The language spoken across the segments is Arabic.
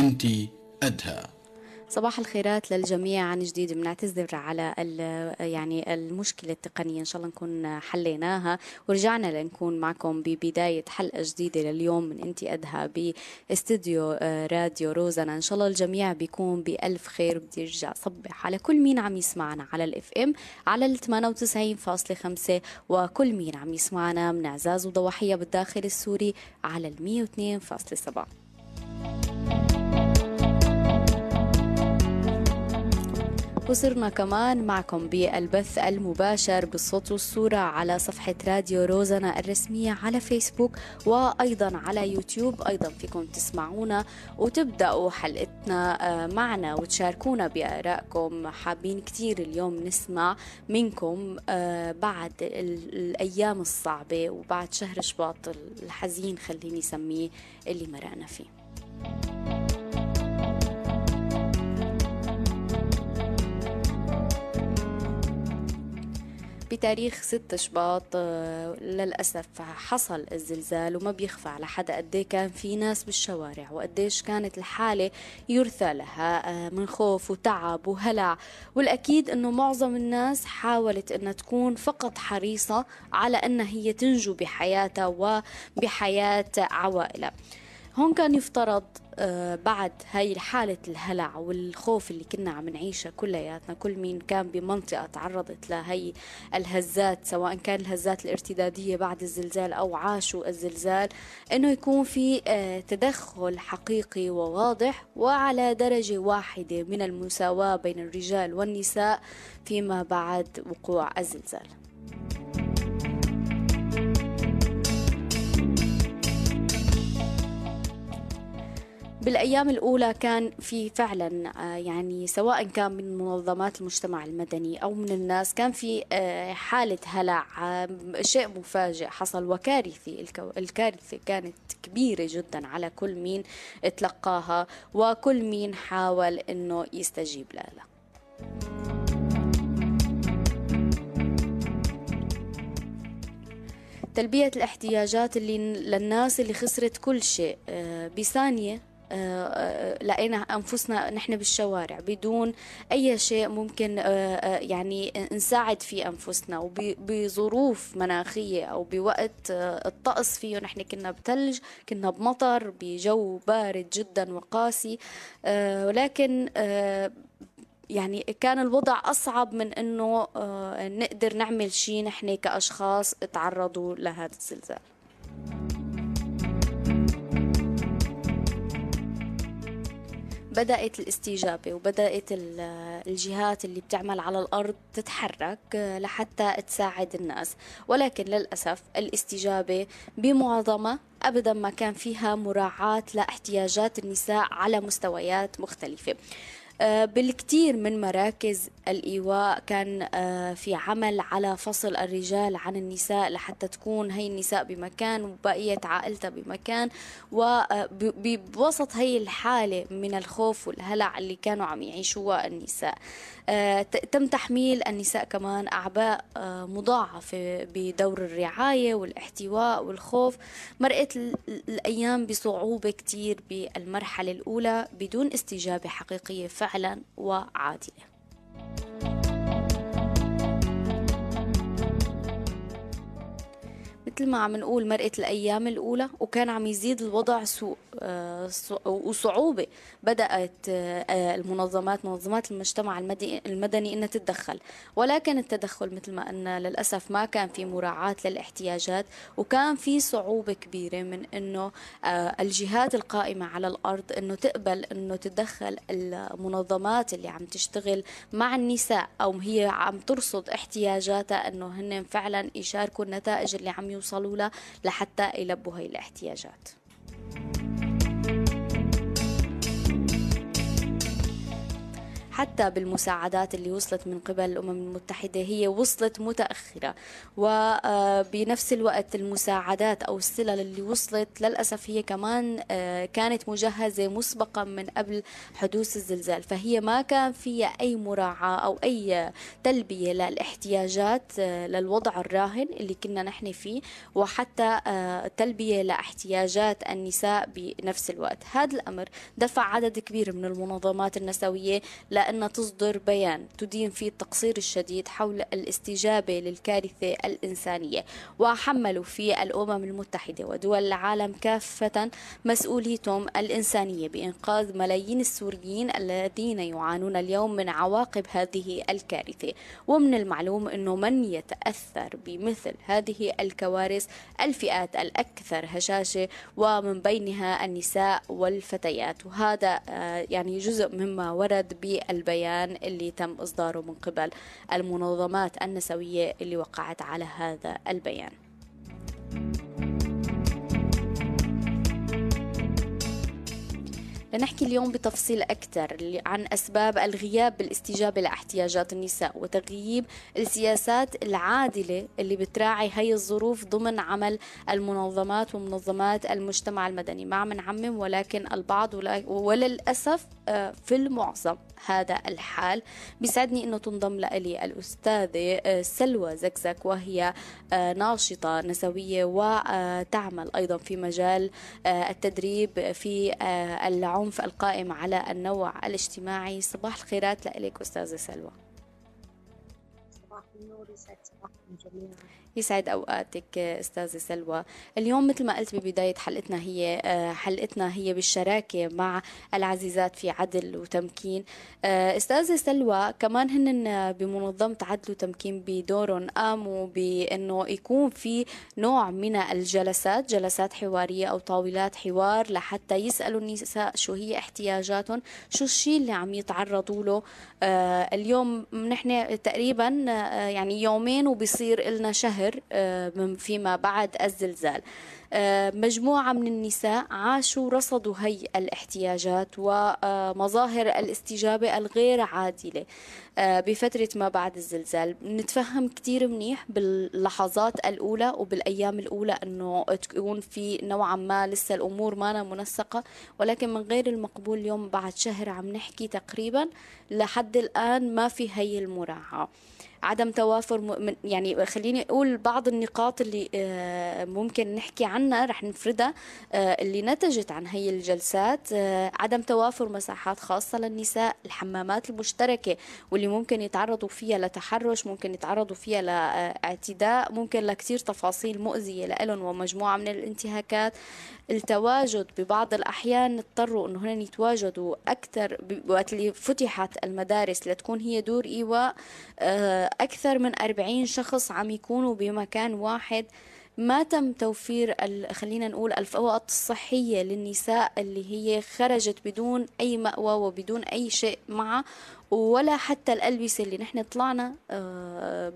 انتي أدهى. صباح الخيرات للجميع عن جديد. بنعتذر على المشكله التقنيه، ان شاء الله نكون حليناها ورجعنا لنكون معكم ببدايه حلقه جديده لليوم من انتي ادهى باستديو راديو روزانا. ان شاء الله الجميع بيكون بالف خير. بدي ارجع صبح على كل مين عم يسمعنا على الاف ام على ال 98.5 وكل مين عم يسمعنا من عزاز وضواحيه بالداخل السوري على ال 102.7. وصرنا كمان معكم بالبث المباشر بالصوت والصورة على صفحة راديو روزانا الرسمية على فيسبوك وأيضا على يوتيوب. أيضا فيكم تسمعونا وتبدأوا حلقتنا معنا وتشاركونا بآرائكم. حابين كتير اليوم نسمع منكم بعد الأيام الصعبة وبعد شهر شباط الحزين خليني سميه اللي مرقنا فيه. بتاريخ 6 شباط للأسف حصل الزلزال، وما بيخفى على حدا قديه كان في ناس بالشوارع وقديش كانت الحالة يرثى لها من خوف وتعب وهلع، والأكيد أنه معظم الناس حاولت أنها تكون فقط حريصة على أنها هي تنجو بحياتها وبحياة عوائلها. هون كان يفترض بعد هاي حالة الهلع والخوف اللي كنا عم نعيشها كلياتنا، كل مين كان بمنطقة تعرضت لهي الهزات سواء كان الهزات الارتدادية بعد الزلزال أو عاشوا الزلزال، إنه يكون في تدخل حقيقي وواضح وعلى درجة واحدة من المساواة بين الرجال والنساء فيما بعد وقوع الزلزال. بالأيام الأولى كان في فعلا سواء كان من منظمات المجتمع المدني أو من الناس كان في حالة هلع، شيء مفاجئ حصل وكارثي. الكارثة كانت كبيرة جدا على كل مين تلقاها وكل مين حاول أنه يستجيب لها. تلبية الاحتياجات اللي للناس اللي خسرت كل شيء بثانية، لقينا أنفسنا نحن بالشوارع بدون أي شيء ممكن نساعد فيه أنفسنا، وبظروف مناخية أو بوقت الطقس فيه نحن كنا بثلج، كنا بمطر، بجو بارد جدا وقاسي، ولكن كان الوضع أصعب من أنه نقدر نعمل شيء نحن كأشخاص تعرضوا لهذا الزلزال. بدأت الاستجابة وبدأت الجهات اللي بتعمل على الأرض تتحرك لحتى تساعد الناس، ولكن للأسف الاستجابة بمعظمها أبدا ما كان فيها مراعاة لاحتياجات النساء على مستويات مختلفة. بالكثير من مراكز الإيواء كان في عمل على فصل الرجال عن النساء لحتى تكون هي النساء بمكان وبقية عائلتها بمكان، وبوسط هي الحالة من الخوف والهلع اللي كانوا عم يعيشوها النساء. تم تحميل النساء كمان أعباء مضاعفة بدور الرعاية والاحتواء والخوف. مرقت الأيام بصعوبة كتير بالمرحلة الأولى بدون استجابة حقيقية فعلا وعادلة. مثل ما عم نقول مرقت الأيام الأولى وكان عم يزيد الوضع سوء وصعوبة. بدأت منظمات المجتمع المدني إنها تتدخل، ولكن التدخل مثل ما قلنا للأسف ما كان في مراعاة للاحتياجات، وكان في صعوبة كبيرة من إنه الجهات القائمة على الأرض إنه تقبل إنه تتدخل المنظمات اللي عم تشتغل مع النساء أو هي عم ترصد احتياجاتها إنه هن فعلا يشاركوا النتائج اللي عم يوصلوا لها لحتى يلبوا هاي الاحتياجات. حتى بالمساعدات اللي وصلت من قبل الأمم المتحدة هي وصلت متأخرة، وبنفس الوقت المساعدات أو السلل اللي وصلت للأسف هي كمان كانت مجهزة مسبقا من قبل حدوث الزلزال، فهي ما كان فيها أي مراعاة أو أي تلبية للاحتياجات للوضع الراهن اللي كنا نحن فيه، وحتى تلبية لاحتياجات النساء بنفس الوقت. هذا الأمر دفع عدد كبير من المنظمات النسوية لأنها تصدر بيان تدين فيه التقصير الشديد حول الاستجابة للكارثة الإنسانية، وحملوا فيه الأمم المتحدة ودول العالم كافة مسؤوليتهم الإنسانية بإنقاذ ملايين السوريين الذين يعانون اليوم من عواقب هذه الكارثة. ومن المعلوم أنه من يتأثر بمثل هذه الكوارث الفئات الأكثر هشاشة، ومن بينها النساء والفتيات، وهذا يعني جزء مما ورد بالبيان اللي تم إصداره من قبل المنظمات النسوية اللي وقعت على هذا البيان. لنحكي اليوم بتفصيل أكثر عن أسباب الغياب بالاستجابة لاحتياجات النساء وتغييب السياسات العادلة اللي بتراعي هي الظروف ضمن عمل المنظمات ومنظمات المجتمع المدني، ما عم نعمم ولكن البعض وللأسف في المعظم هذا الحال. بيسعدني أنه تنضم لي الأستاذة سلوى زكزك، وهي ناشطة نسوية وتعمل أيضا في مجال التدريب في العنف القائم على النوع الاجتماعي. صباح الخيرات لك أستاذة سلوى. صباح النور، يسعد صباحكم جميعا. يسعد أوقاتك أستاذة سلوى. اليوم مثل ما قلت ببداية حلقتنا هي بالشراكة مع العزيزات في عدل وتمكين. أستاذة سلوى، كمان هن بمنظمة عدل وتمكين بدورهم قاموا بأنه يكون في نوع من الجلسات، جلسات حوارية أو طاولات حوار، لحتى يسألوا النساء شو هي احتياجاتهم، شو الشيء اللي عم يتعرضوا له. اليوم نحن تقريبا يعني يومين وبيصير لنا شهر فيما بعد الزلزال. مجموعة من النساء عاشوا ورصدوا هي الاحتياجات ومظاهر الاستجابة الغير عادلة بفترة ما بعد الزلزال. نتفهم كتير منيح باللحظات الأولى وبالأيام الأولى أنه تكون في نوعا ما لسه الأمور مانا منسقة، ولكن من غير المقبول اليوم بعد شهر عم نحكي تقريبا لحد الآن ما في هي المراعاة، عدم توافر يعني خليني أقول بعض النقاط اللي ممكن نحكي عنها رح نفردها اللي نتجت عن هي الجلسات. عدم توافر مساحات خاصة للنساء، الحمامات المشتركة واللي ممكن يتعرضوا فيها لتحرش، ممكن يتعرضوا فيها لاعتداء، ممكن لكثير تفاصيل مؤذية لهم ومجموعة من الانتهاكات. التواجد ببعض الأحيان اضطروا أنه هن يتواجدوا أكثر وقت اللي فتحت المدارس لتكون هي دور إيواء، أكثر من 40 شخص عم يكونوا بمكان واحد. ما تم توفير خلينا نقول الفوائد الصحية للنساء اللي هي خرجت بدون أي مأوى وبدون أي شيء معه، ولا حتى الألبسة اللي نحن طلعنا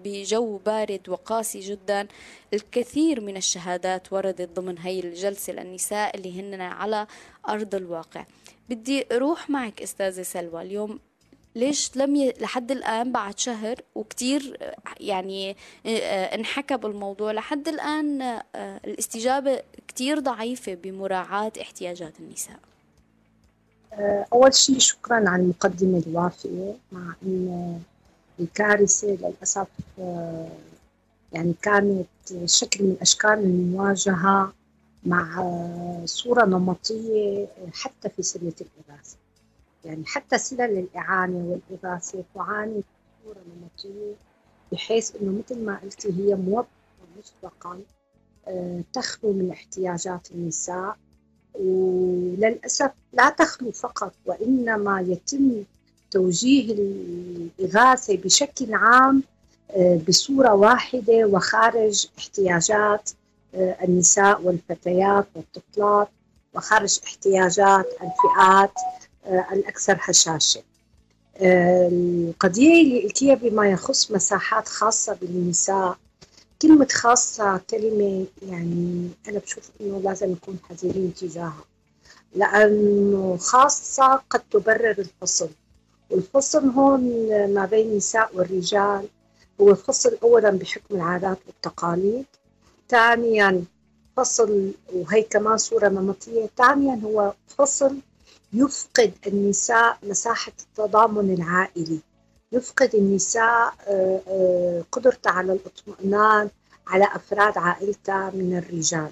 بجو بارد وقاسي جدا. الكثير من الشهادات وردت ضمن هاي الجلسة للنساء اللي هن على أرض الواقع. بدي أروح معك أستاذة سلوى اليوم، ليش لحد الآن بعد شهر وكتير يعني انحكى بالموضوع لحد الآن الاستجابة كتير ضعيفة بمراعاة احتياجات النساء؟ أول شيء شكراً على المقدمة الوافية، مع أن الكارثة للأسف يعني كانت شكل من أشكال المواجهة مع صورة نمطية حتى في سلة الإغاثة. يعني حتى سلل الإعانة والإغاثة تعاني بصورة نمطية، بحيث إنه مثل ما قلتي هي موظفة مسبقاً تخلو من احتياجات النساء، وللأسف لا تخلو فقط، وإنما يتم توجيه الإغاثة بشكل عام بصورة واحدة وخارج احتياجات النساء والفتيات والطفلات، وخارج احتياجات الفئات الأكثر هشاشة. القضية اللي قلتيها بما يخص مساحات خاصة بالنساء، كلمة خاصة كلمة يعني أنا بشوف إنه لازم نكون حذرين تجاهها، لأنه خاصة قد تبرر الفصل، والفصل هون ما بين النساء والرجال هو فصل أولاً بحكم العادات والتقاليد، ثانياً فصل وهي كمان صورة نمطية، ثانياً هو فصل يفقد النساء مساحة التضامن العائلي، يفقد النساء قدرتها على الاطمئنان على أفراد عائلتها من الرجال.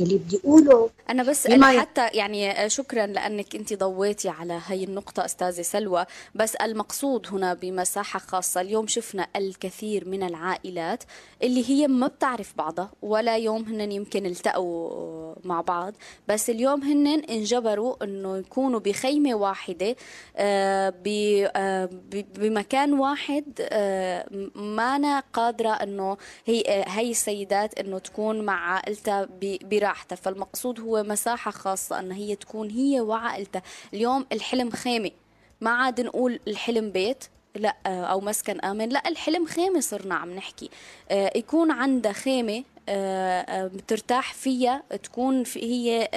اللي بدي اقوله انا بس أنا حتى يعني شكرا لانك انت ضويتي على هي النقطه استاذه سلوى، بس المقصود هنا بمساحه خاصه. اليوم شفنا الكثير من العائلات اللي هي ما بتعرف بعضها ولا يوم هن يمكن التقوا مع بعض، بس اليوم هن انجبروا انه يكونوا بخيمه واحده بمكان واحد. ما انا قادره انه هي السيدات انه تكون مع عائلتها براحتها، فالمقصود هو مساحة خاصة أن هي تكون هي وعائلتها. اليوم الحلم خيمة، ما عاد نقول الحلم بيت لا أو مسكن آمن، لا الحلم خيمة صرنا عم نحكي. يكون عندها خيمة ترتاح فيها، تكون هي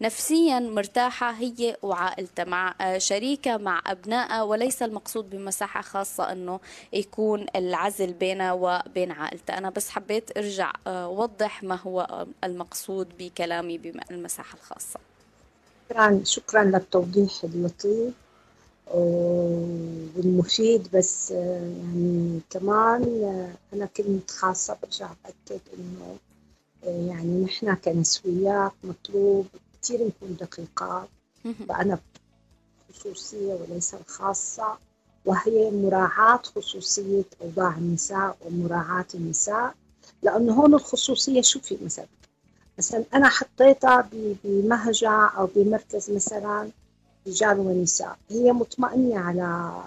نفسيا مرتاحة هي وعائلتها مع شريكة مع أبنائها، وليس المقصود بمساحة خاصة أنه يكون العزل بينها وبين عائلتها. أنا بس حبيت أرجع أوضح ما هو المقصود بكلامي بالمساحة الخاصة. شكرا للتوضيح اللطيف والمفيد، بس يعني كمان أنا كنت خاصة برجع بأكد إنه يعني نحن كنسويات مطلوب كثير نكون دقيقات، فأنا خصوصية وليس الخاصة، وهي مراعاة خصوصية أوضاع النساء ومراعاة النساء، لأنه هون الخصوصية شو في مثلا أنا حطيتها بمهجع أو بمركز مثلا رجال ونساء، هي مطمئنة على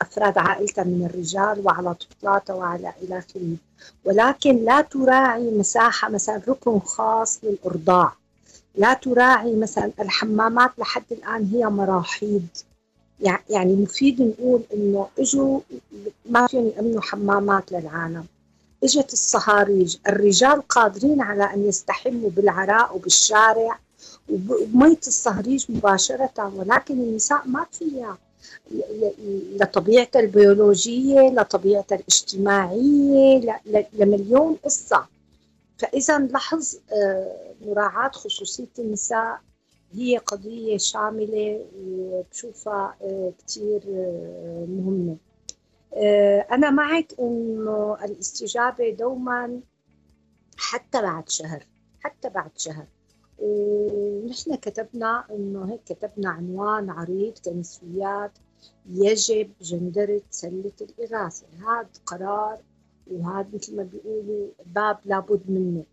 أفراد عائلتها من الرجال وعلى طفلاتها وعلى إلى آخره، ولكن لا تراعي مساحة مثلا ركن خاص للإرضاع، لا تراعي مثلا الحمامات لحد الآن هي مراحيض. يعني مفيد نقول إنه إجوا ما فيهم يأمنوا حمامات للعالم، إجت الصهاريج، الرجال قادرين على أن يستحموا بالعراء وبالشارع ومية الصهريج مباشرة، ولكن النساء ما فيها لطبيعتها البيولوجية لطبيعتها الاجتماعية لمليون قصة. فإذا لاحظ مراعاة خصوصية النساء هي قضية شاملة وبشوفها كتير مهمة. أنا معك إنه الاستجابة دوما حتى بعد شهر، ونحن كتبنا إنه هيك كتبنا عنوان عريض كنسويات يجب جندرة سلة الإغاثة. هذا قرار وهذا مثل ما بيقولوا باب لابد منه،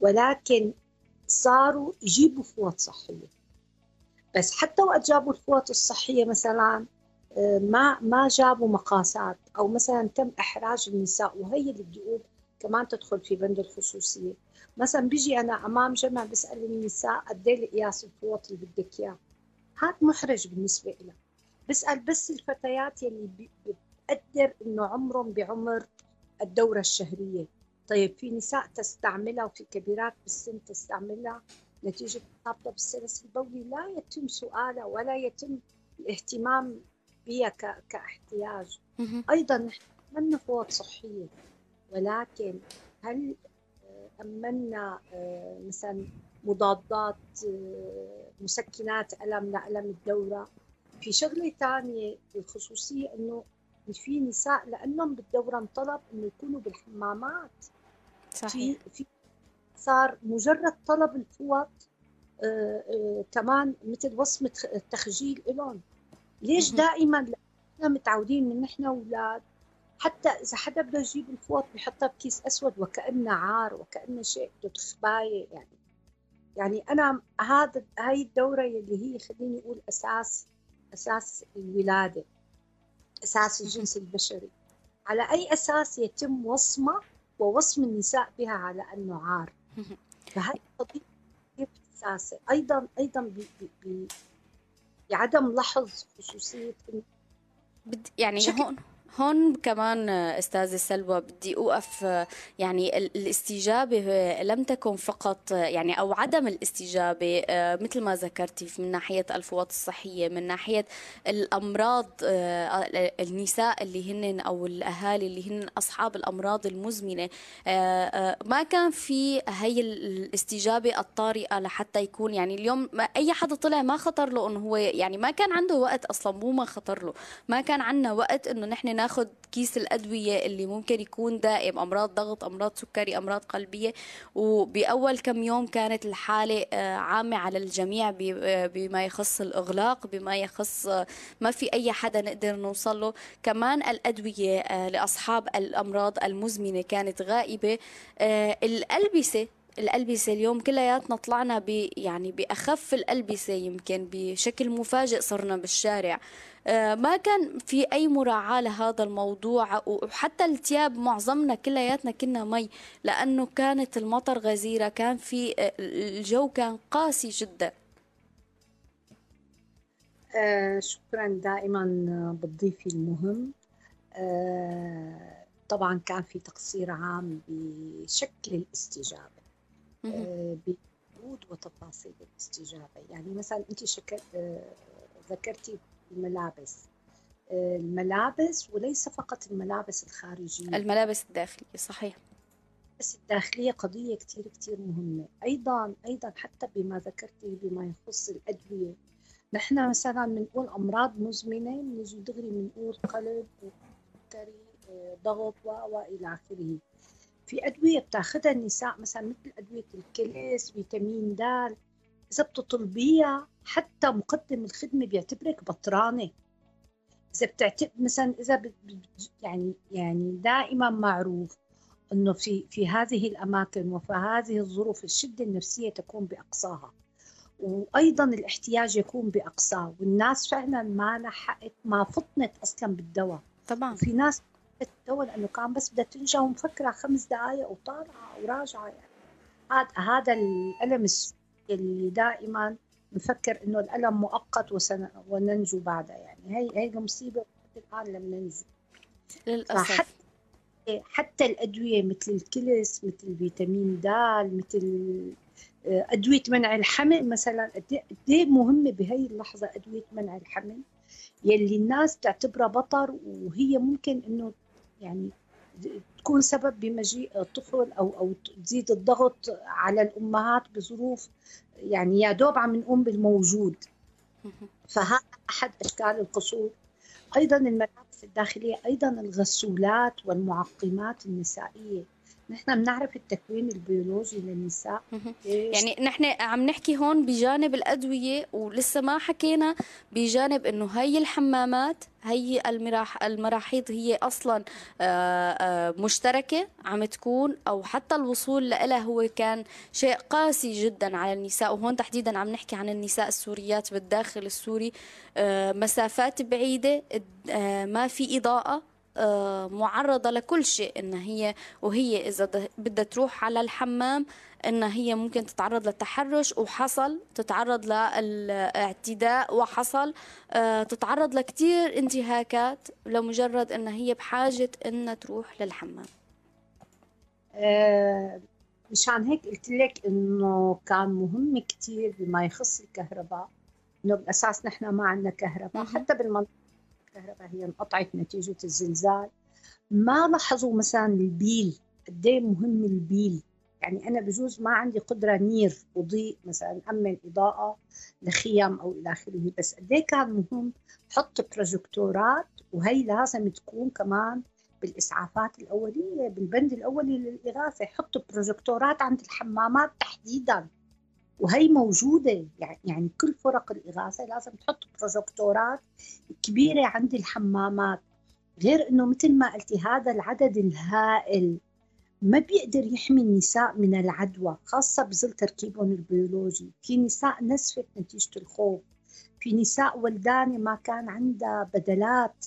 ولكن صاروا يجيبوا فوط صحية، بس حتى وقت جابوا الفوط الصحية مثلا ما جابوا مقاسات، أو مثلا تم إحراج النساء، وهي اللي بدي أقول كمان تدخل في بند الخصوصية. مثلا بيجي أنا أمام جمع بسأل النساء قد إيه قياس الفوط اللي بدك إياه، هذا محرج بالنسبة إلها. بسأل بس الفتيات يلي بقدر إنه عمرهم بعمر الدورة الشهرية. طيب في نساء تستعملها وفي كبيرات بالسن تستعملها نتيجة رابطة بالسلس البولي، لا يتم سؤالها ولا يتم الاهتمام بها كاحتياج. أيضا نحن من فوط صحية، ولكن هل أمنا مثلا مضادات مسكنات ألم لألم الدورة؟ في شغلة ثانية الخصوصية إنه في نساء لأنهم بالدورة انطلب إنه يكونوا بالحمامات. صحيح. في صار مجرد طلب الفوط كمان مثل وصمة تخجيل إلهم. ليش دائما؟ لأننا متعودين من نحن أولاد حتى إذا حدا بده يجيب الفوط بيحطها بكيس أسود وكأنه عار وكأنه شيء بده تخباية. يعني أنا هاي الدورة اللي هي خليني أقول أساس الولادة، أساس الجنس البشري، على أي أساس يتم وصمها ووصم النساء بها على أنه عار؟ فهي القضية كيف أساسها أيضا بعدم لحظ خصوصية يعني هون هون كمان أستاذة سلوى بدي أوقف، يعني الاستجابة لم تكن فقط يعني أو عدم الاستجابة مثل ما ذكرتي من ناحية الفوات الصحية، من ناحية الأمراض، النساء اللي هن أو الأهالي اللي هن أصحاب الأمراض المزمنة، ما كان في هي الاستجابة الطارئة لحتى يكون يعني اليوم أي حدا طلع ما خطر له إنه هو يعني ما كان عنده وقت أصلا، مو ما خطر له، ما كان عندنا وقت إنه نحن ناخذ كيس الادويه اللي ممكن يكون دائم، امراض ضغط، امراض سكري، امراض قلبيه. وباول كم يوم كانت الحاله عامه على الجميع بما يخص الاغلاق، بما يخص ما في اي حدا نقدر نوصل له. كمان الادويه لاصحاب الامراض المزمنه كانت غائبه. الألبسة اليوم كلياتنا طلعنا يعني بأخف الألبسة، يمكن بشكل مفاجئ صرنا بالشارع. ما كان في أي مراعاة لهذا الموضوع، وحتى الثياب معظمنا كلياتنا كنا مي، لأنه كانت المطر غزيرة، كان في الجو كان قاسي جدا. شكرا دائما بالضيف المهم. طبعا كان في تقصير عام بشكل الاستجابة، بوجود وتفاصيل الاستجابه. يعني مثلا انت ذكرتي الملابس، وليس فقط الملابس الخارجيه، الملابس الداخليه. صحيح، بس الداخليه قضيه كثير كثير مهمه. ايضا حتى بما ذكرتي بما يخص الادويه، نحن مثلا بنقول امراض مزمنه بنجي دغري بنقول قلب وسكري ضغط والى اخره. في أدوية بتاخذها النساء مثلا مثل أدوية الكلس، فيتامين د، إذا بتطلبيها حتى مقدم الخدمة بيعتبرك بطرانة. إذا مثلا إذا يعني دائما معروف إنه في هذه الأماكن وفي هذه الظروف الشدة النفسية تكون بأقصاها، وأيضا الاحتياج يكون بأقصاه، والناس فعلا ما لحقت، ما فطنت أصلا بالدواء. طبعا في ناس الدواء لانه كان بس بدها تنجا ومفكره 5 دقائق وطالعه وراجعه. يعني هذا الالم اللي دائما مفكر انه الالم مؤقت وننجو بعدها. يعني هي المصيبه الان لم ننجو للاسف. حتى الادويه مثل الكلس، مثل فيتامين د، مثل ادويه منع الحمل مثلا، قد مهمه بهي اللحظه ادويه منع الحمل يلي الناس تعتبرها بطر، وهي ممكن انه يعني تكون سبب بمجيء الطفل او تزيد الضغط على الامهات بظروف يعني يا دوب عم نقوم بالموجود. فهذا احد اشكال القصور. ايضا الملابس الداخليه، ايضا الغسولات والمعقمات النسائيه. نحن بنعرف التكوين البيولوجي للنساء. يعني نحن عم نحكي هون بجانب الأدوية، ولسه ما حكينا بجانب إنه هي الحمامات، هي المراحيض هي أصلا مشتركة عم تكون، أو حتى الوصول لها هو كان شيء قاسي جدا على النساء. وهون تحديدا عم نحكي عن النساء السوريات بالداخل السوري. مسافات بعيدة، ما في إضاءة، معرضة لكل شيء. إن هي وهي إذا بدها تروح على الحمام إن هي ممكن تتعرض للتحرش، وحصل تتعرض للاعتداء، وحصل تتعرض لكتير انتهاكات لمجرد إن هي بحاجة إن تروح للحمام. مشان هيك قلت لك إنه كان مهم كتير بما يخص الكهرباء، إنه بالأساس نحن ما عندنا كهرباء. حتى بالمنطقة الكهرباء هي انقطعت نتيجة الزلزال. ما لاحظوا مثلا البيل، قد ايه مهم البيل. يعني أنا بجوز ما عندي قدرة نير وضيء مثلا، أمن إضاءة لخيام أو إلى آخره، بس قد ايه كان مهم حط بروجكتورات. وهي لازم تكون كمان بالإسعافات الأولية، بالبند الأولي للإغاثة، حط بروجكتورات عند الحمامات تحديدا، وهي موجودة. يعني كل فرق الإغاثة لازم تحط بروجكتورات كبيرة عند الحمامات. غير أنه مثل ما قلتي هذا العدد الهائل ما بيقدر يحمي النساء من العدوى، خاصة بظل تركيبهم البيولوجي. في نساء نزفت نتيجة الخوف، في نساء ولدانة ما كان عندها بدلات،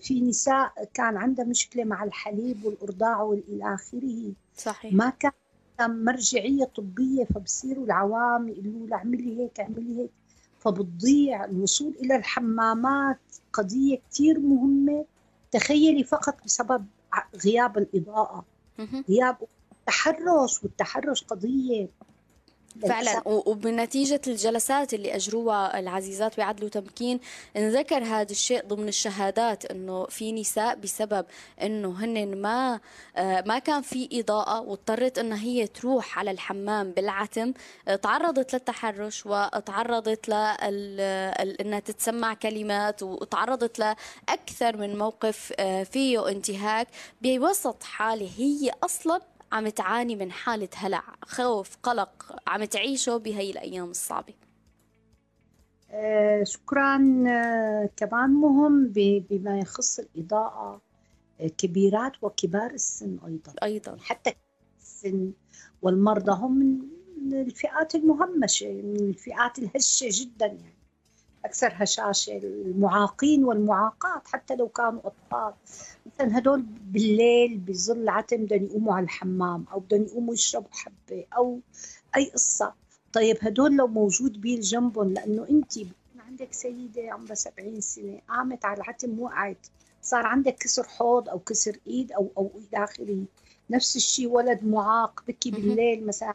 في نساء كان عندها مشكلة مع الحليب والإرضاع والى آخره. صحيح، ما كان مرجعية طبية، فبصيروا العوام يقولوا لها اعملي هيك اعملي هيك، فبتضيع. الوصول إلى الحمامات قضية كتير مهمة، تخيلي فقط بسبب غياب الإضاءة، غياب التحرش، والتحرش قضية فعلا. وبنتيجة الجلسات اللي أجروها العزيزات بعدل وتمكين انذكر هذا الشيء ضمن الشهادات، أنه في نساء بسبب أنه هن ما كان في إضاءة واضطرت أنها هي تروح على الحمام بالعتم، تعرضت للتحرش وتعرضت أنها تتسمع كلمات وتعرضت لأكثر من موقف فيه انتهاك، بوسط حالة هي أصلا عم تعاني من حالة هلع، خوف، قلق، عم تعيشه بهي الأيام الصعبة. شكراً. كمان مهم بما يخص الإضاءة كبيرات وكبار السن أيضاً حتى السن والمرضى هم من الفئات المهمشة، من الفئات الهشة جداً، يعني أكثر هشاشة، المعاقين والمعاقات حتى لو كانوا أطفال. مثلا هدول بالليل بظل عتم بدهم يقوموا على الحمام أو بدهم يقوموا يشربوا حبة أو أي قصة. طيب هدول لو موجود بيل جنبهم، لأنه أنت بكون عندك سيدة عمرها 70 سنة قامت على العتم وقعت، صار عندك كسر حوض أو كسر إيد أو إلى آخره. نفس الشيء ولد معاق بكي بالليل مثلا.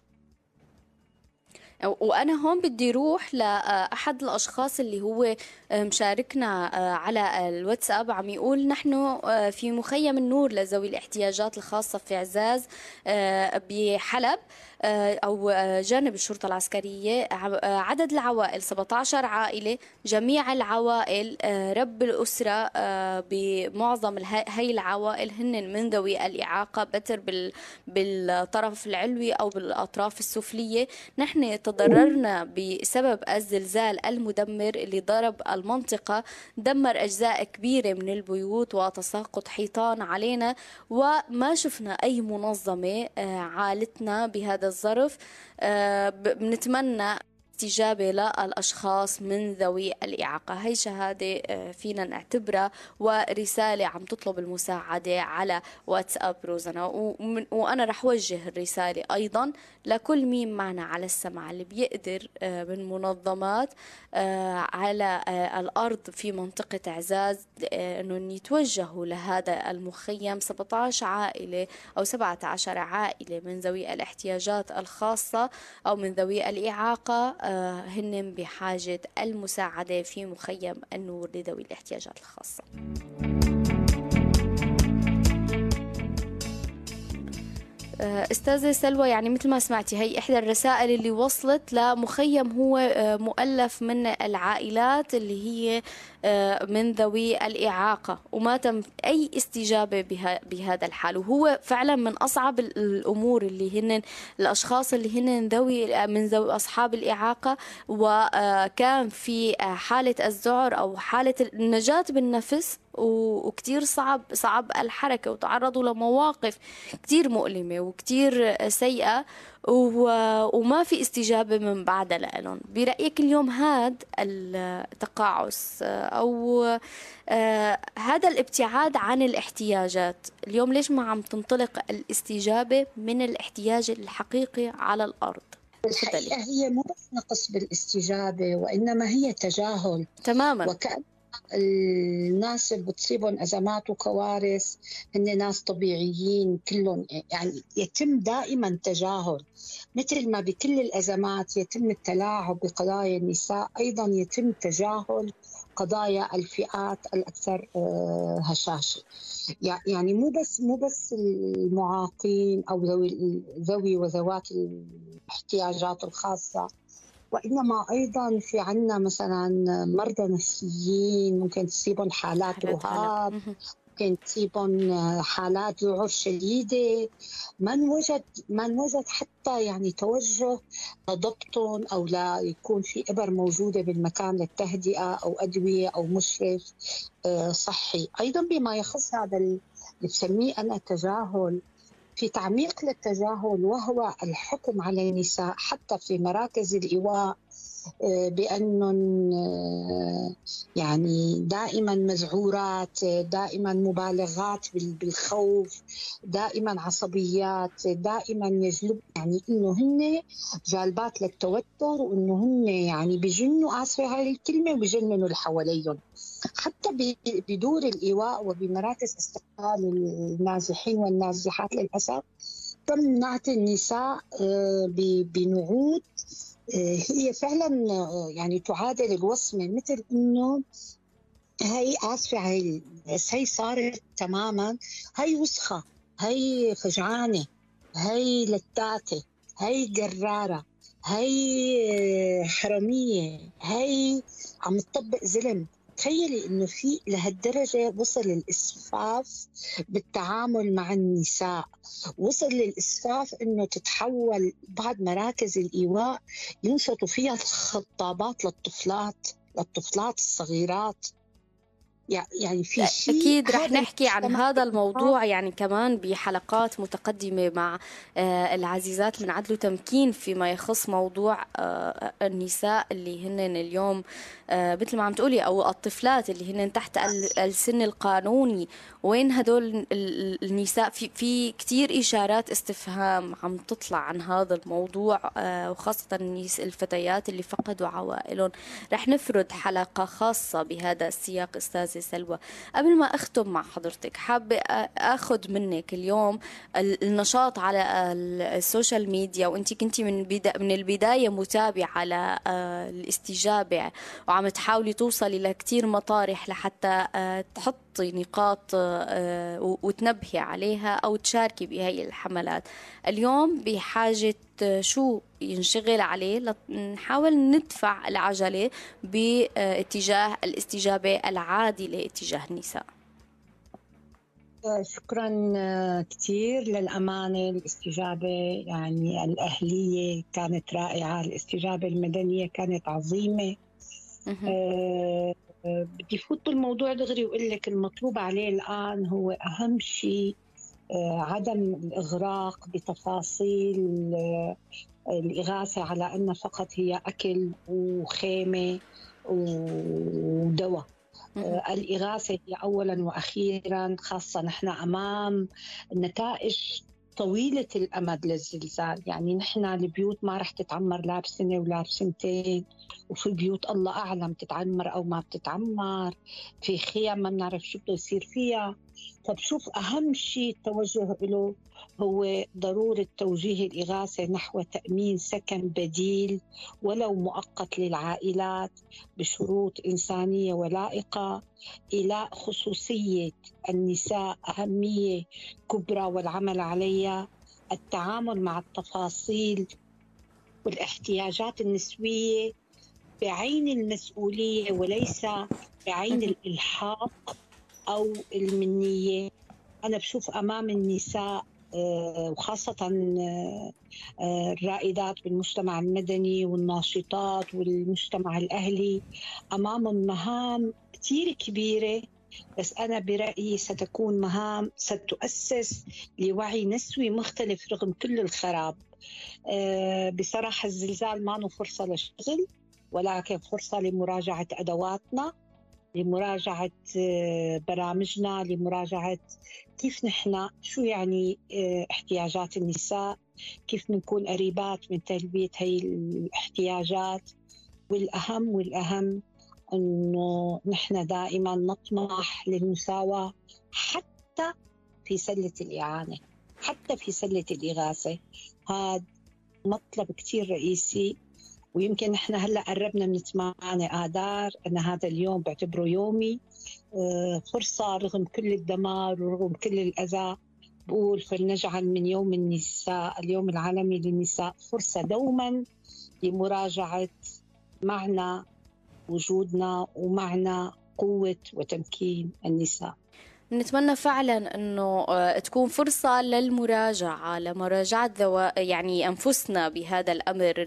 وأنا هون بدي روح لأحد الأشخاص اللي هو مشاركنا على الواتساب، عم يقول نحن في مخيم النور لذوي الاحتياجات الخاصة في عزاز بحلب أو جانب الشرطة العسكرية، عدد العوائل 17 عائلة، جميع العوائل رب الأسرة بمعظم هاي العوائل هن من ذوي الإعاقة، بتر بالطرف العلوي أو بالأطراف السفلية. نحن تضررنا بسبب الزلزال المدمر اللي ضرب المنطقة، دمر أجزاء كبيرة من البيوت وتساقط حيطان علينا، وما شفنا أي منظمة عالتنا بهذا الظرف. بنتمنى استجابة للأشخاص من ذوي الإعاقة. هي شهادة فينا نعتبرها ورسالة عم تطلب المساعدة على واتساب روزانا، وأنا رح وجه الرسالة أيضا لكل مين معنا على السمع اللي بيقدر من منظمات على الأرض في منطقة عزاز أنهم يتوجهوا لهذا المخيم. 17 عائلة أو 17 عائلة من ذوي الاحتياجات الخاصة أو من ذوي الإعاقة هن بحاجة المساعدة في مخيم النور لذوي الاحتياجات الخاصة. أستاذة سلوى، يعني مثل ما سمعتي هي إحدى الرسائل اللي وصلت لمخيم هو مؤلف من العائلات اللي هي من ذوي الإعاقة، وما تم أي استجابة بهذا الحال، وهو فعلا من أصعب الأمور اللي هن الأشخاص اللي هن من ذوي أصحاب الإعاقة. وكان في حالة الذعر أو حالة النجاة بالنفس، وكتير صعب الحركة، وتعرضوا لمواقف كتير مؤلمة وكتير سيئة وما في استجابة من بعدها لهم. برأيك اليوم هذا التقاعس أو هذا الابتعاد عن الاحتياجات اليوم، ليش ما عم تنطلق الاستجابة من الاحتياج الحقيقي على الأرض؟ الحقيقة هي مو بس نقص بالاستجابة، وإنما هي تجاهل تماما. وكأن الناس اللي بتصيبهم أزمات وكوارث هن ناس طبيعيين كلهم، يعني يتم دائما تجاهل. مثل ما بكل الأزمات يتم التلاعب بقضايا النساء، أيضا يتم تجاهل قضايا الفئات الأكثر هشاشة. يعني مو بس المعاقين أو ذوي وذوات الاحتياجات الخاصة، وإنما أيضاً في عنا مثلاً مرضى نفسيين ممكن تصيبهم حالات رهاب، ممكن تصيبهم حالات ذعر شديدة. من وجد حتى يعني توجه لضبطهم أو لا يكون في إبر موجودة بالمكان للتهدئة أو أدوية أو مشرف صحي. أيضاً بما يخص هذا اللي بسميه أنا تجاهل، في تعميق للتجاهل وهو الحكم على النساء حتى في مراكز الإيواء، بأنهم يعني دائما مذعورات، دائما مبالغات بالخوف، دائما عصبيات، دائما يجلب يعني انه هن جالبات للتوتر، وانه هن يعني بجنوا، اسفه هاي الكلمه، وبجننوا اللي حواليهم. حتى بدور الايواء وبمراكز استقبال النازحين والنازحات للاسف تم نعت النساء بنعود هي فعلا يعني تعادل الوصمه، مثل انه هي اسفه هي بس هي صارت تماما، هي وسخه، هي فجعانه، هي لتاتة، هي جراره، هي حراميه، هي عم تطبق زلم. تخيلي انه في لهالدرجه وصل الاسفاف بالتعامل مع النساء، وصل للاسفاف انه تتحول بعض مراكز الايواء ينشطوا فيها خطابات للطفلات الصغيرات. يعني في شيء اكيد رح نحكي عن هذا الموضوع يعني كمان بحلقات متقدمه مع العزيزات من عدل وتمكين فيما يخص موضوع النساء اللي هن اليوم مثل ما عم تقولي، او الطفلات اللي هن تحت السن القانوني. وين هدول النساء؟ في كثير اشارات استفهام عم تطلع عن هذا الموضوع، وخاصه الفتيات اللي فقدوا عوائلهم. رح نفرد حلقه خاصه بهذا السياق. استاذ سلوى، قبل ما أختم مع حضرتك، حابة أخذ منك اليوم النشاط على السوشيال ميديا، وأنت كنتي من البداية متابعة على الاستجابة، وعم تحاولي توصلي لكتير مطارح لحتى تحطي نقاط وتنبهي عليها أو تشاركي بهي الحملات. اليوم بحاجة شو ينشغل عليه نحاول ندفع العجلة باتجاه الاستجابة العادلة اتجاه النساء؟ شكرا كثير. للأمانة الاستجابة يعني الأهلية كانت رائعة، الاستجابة المدنية كانت عظيمة. بدي فوت بالموضوع دغري وأقول لك المطلوب عليه الآن هو أهم شيء عدم الإغراق بتفاصيل الإغاثة على أنها فقط هي أكل وخيمة ودواء. الإغاثة هي أولاً وأخيراً، خاصة نحن أمام نتائج طويلة الأمد للزلزال. يعني نحن البيوت ما رح تتعمر لا بسنة ولا بسنتين، وفي بيوت الله أعلم تتعمر أو ما بتتعمر، في خيام ما بنعرف شو بده يصير فيها. فبشوف أهم شيء التوجه له هو ضرورة توجيه الإغاثة نحو تأمين سكن بديل ولو مؤقت للعائلات بشروط إنسانية ولائقة، إلى خصوصية النساء أهمية كبرى والعمل عليها، التعامل مع التفاصيل والاحتياجات النسوية بعين المسؤولية وليس بعين الإلحاق أو المنية. أنا بشوف أمام النساء وخاصة الرائدات بالمجتمع المدني والناشطات والمجتمع الأهلي أمام مهام كثير كبيرة، بس أنا برأيي ستكون مهام ستؤسس لوعي نسوي مختلف رغم كل الخراب. بصراحة الزلزال ما هو فرصة للشغل، ولكن فرصة لمراجعة أدواتنا، لمراجعة برامجنا، لمراجعة كيف نحن شو يعني احتياجات النساء، كيف نكون قريبات من تلبية هاي الاحتياجات. والأهم أنه نحن دائما نطمح للمساواة حتى في سلة الإعانة، حتى في سلة الإغاثة. هذا مطلب كتير رئيسي. ويمكن نحن هلا قربنا من 8 آذار، انا هذا اليوم بعتبره يومي فرصه رغم كل الدمار ورغم كل الاذى. بقول فلنجعل من يوم النساء، اليوم العالمي للنساء، فرصه دوما لمراجعه معنى وجودنا ومعنى قوه وتمكين النساء. بنتمنى فعلا انه تكون فرصه للمراجعه، لمراجعه يعني انفسنا بهذا الامر،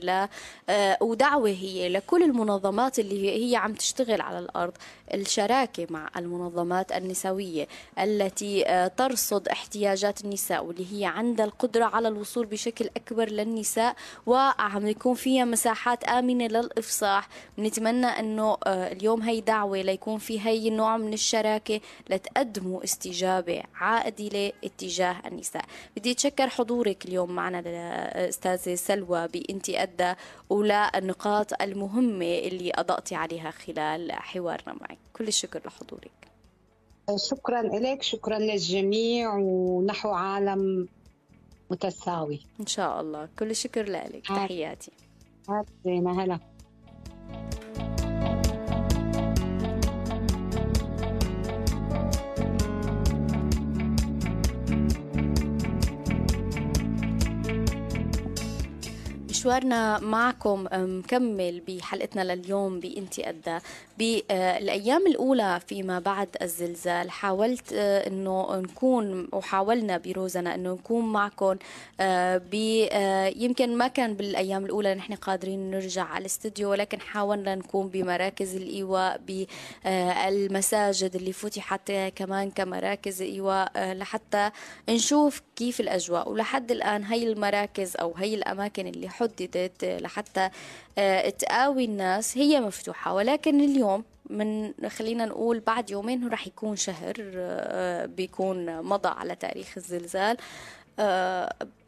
ودعوه هي لكل المنظمات اللي هي عم تشتغل على الارض، الشراكه مع المنظمات النسويه التي ترصد احتياجات النساء واللي هي عندها القدره على الوصول بشكل اكبر للنساء، وعم يكون فيها مساحات امنه للافصاح. بنتمنى انه اليوم هي دعوه ليكون في هي النوع من الشراكه لتقدم استجابة عادلة اتجاه النساء. بدي أتشكر حضورك اليوم معنا أستاذة سلوى بانتقادة وللنقاط المهمة اللي أضأتي عليها خلال حوارنا معك، كل الشكر لحضورك. شكرا إليك، شكرا للجميع، ونحو عالم متساوي إن شاء الله. كل الشكر لك، تحياتي. زينة، هلا. مشوارنا معكم مكمل بحلقتنا لليوم بانتقادة. بالأيام الأولى فيما بعد الزلزال حاولت أنه نكون، وحاولنا بروزانا أنه نكون معكم، يمكن ما كان بالأيام الأولى نحن قادرين نرجع على الاستديو، ولكن حاولنا نكون بمراكز الإيواء، بالمساجد اللي فتحت كمان كمراكز إيواء، لحتى نشوف كيف الأجواء. ولحد الآن هي المراكز أو هي الأماكن اللي حددت لحتى تقاوي الناس هي مفتوحة، ولكن اليوم من خلينا نقول بعد يومين راح يكون شهر بيكون مضى على تاريخ الزلزال.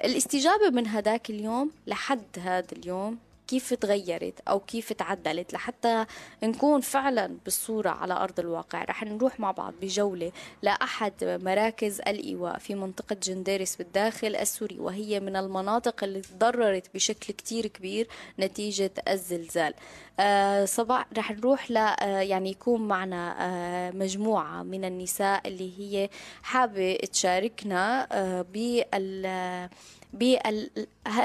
الاستجابة من هداك اليوم لحد هذا اليوم كيف تغيرت أو كيف تعدلت، لحتى نكون فعلا بالصورة على أرض الواقع. رح نروح مع بعض بجولة لأحد مراكز الإيواء في منطقة جنديرس بالداخل السوري، وهي من المناطق اللي تضررت بشكل كتير كبير نتيجة الزلزال. صباح رح نروح يعني يكون معنا مجموعة من النساء اللي هي حابة تشاركنا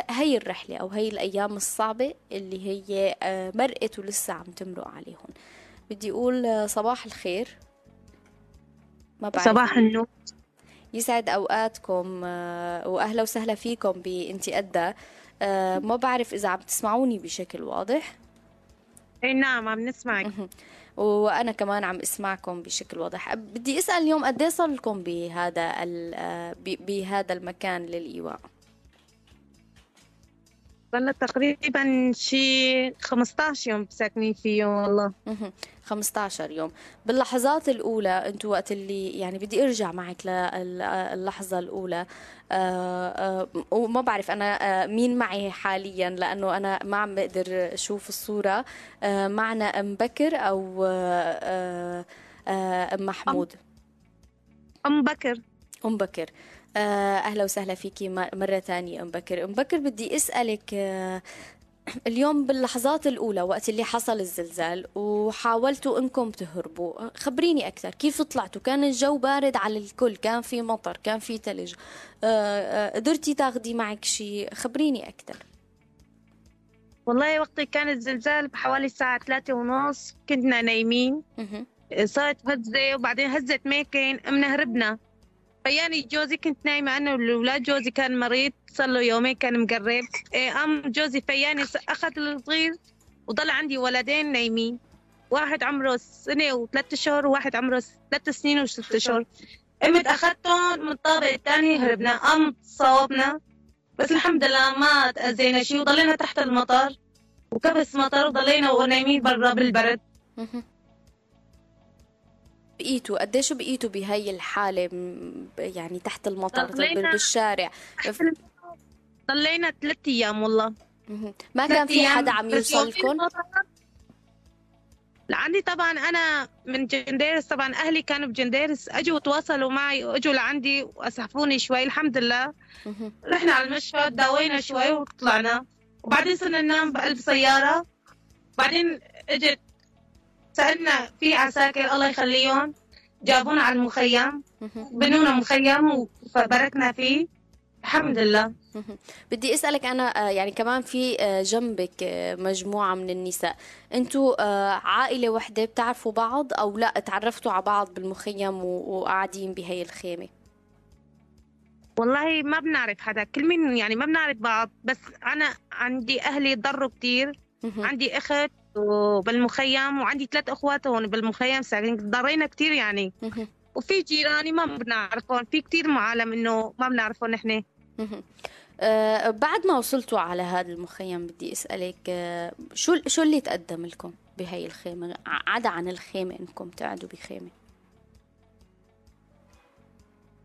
هي الرحلة أو هي الأيام الصعبة اللي هي مرقت ولسه عم تمرق عليهم. بدي أقول صباح الخير، ما بعرف. صباح النور، يسعد أوقاتكم وأهلا وسهلا فيكم بانتقادة. ما بعرف إذا عم تسمعوني بشكل واضح. اي نعم عم نسمعك وانا كمان عم اسمعكم بشكل واضح. بدي اسال اليوم قد ايه صار لكم بهذا المكان للايواء؟ صرنا تقريبا شي 15 يوم ساكنين فيه والله. 15 يوم. باللحظات الاولى انتم وقت اللي يعني بدي ارجع معك للحظه الاولى، وما بعرف انا مين معي حاليا لانه انا ما عم بقدر اشوف الصوره. معنا ام بكر او ام محمود؟ ام بكر. ام بكر، اهلا وسهلا فيكي مره ثانيه ام بكر. ام بكر بدي اسالك اليوم باللحظات الاولى وقت اللي حصل الزلزال وحاولتوا انكم تهربوا، خبريني اكثر كيف طلعتوا؟ كان الجو بارد على الكل، كان في مطر، كان في ثلج، قدرتي تاخذي معك شيء؟ خبريني اكثر. والله وقت كان الزلزال بحوالي الساعه 3:30 كنا نايمين، صارت هزه وبعدين هزت ماكن، امنا هربنا. يعني جوزي كنت نايمه انا والولاد، جوزي كان مريض صار له يومين كان مقرب، ام جوزي فياني اخذ الصغير وضل عندي ولدين نايمين، واحد عمره سنه وثلاث اشهر وواحد عمره 3 سنين وست اشهر. قمت اخذتهم من الطابق الثاني هربنا، صوبنا بس الحمد لله ما تاذينا شيء، وضلينا تحت المطر وكبس مطر وضلينا ونايمين برا بالبرد. بقيتوا قديش بقيتوا بهي الحاله يعني تحت المطر بالشارع؟ ضلينا 3 ايام والله. ما كان في حدا عم يوصلكم؟ لعندي طبعا انا من جنديرس، طبعا اهلي كانوا بجنديرس، اجوا تواصلوا معي واجوا لعندي واسعفوني شوي، الحمد لله رحنا على المشفى داوينا شوي وطلعنا، وبعدين صرنا ننام بقلب سياره، بعدين اجت سألنا في عساكر الله يخليهم، جابونا على المخيم، بنونا مخيم وبركنا فيه، الحمد لله. بدي اسالك انا يعني كمان في جنبك مجموعه من النساء، انتوا عائله وحده بتعرفوا بعض او لا تعرفتوا على بعض بالمخيم وقاعدين بهي الخيمه؟ والله ما بنعرف حدا، كل مين يعني ما بنعرف بعض، بس انا عندي اهلي ضروا كثير، عندي اخت وبالمخيم وعندي 3 اخوات هون بالمخيم، ضرينا كثير يعني. وفي جيراني ما بنعرفهم، في كثير معالم انه ما بنعرفهم نحن. بعد ما وصلتوا على هذا المخيم بدي اسالك شو اللي تقدم لكم بهي الخيمه عدا عن الخيمه انكم تقعدوا بخيمه؟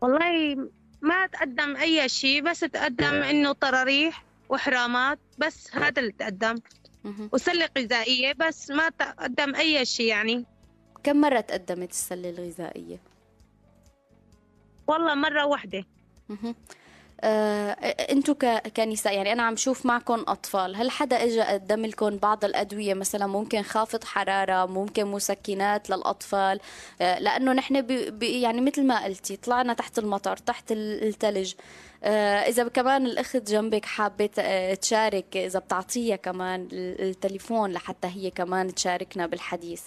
والله ما تقدم اي شيء، بس تقدم انه طراريح وحرامات، بس هذا اللي تقدم، وسله غذائيه، بس ما تقدم اي شيء يعني. كم مره تقدمت السله الغذائيه؟ والله مره واحده. انتوا كنساء يعني انا عم شوف معكم اطفال، هل حدا اجى قدم لكم بعض الادويه مثلا ممكن خافض حراره، ممكن مسكنات للاطفال؟ لانه نحن يعني مثل ما قلتي طلعنا تحت المطر تحت الثلج. اذا كمان الاخت جنبك حابه تشارك، اذا بتعطيها كمان التليفون لحتى هي كمان تشاركنا بالحديث.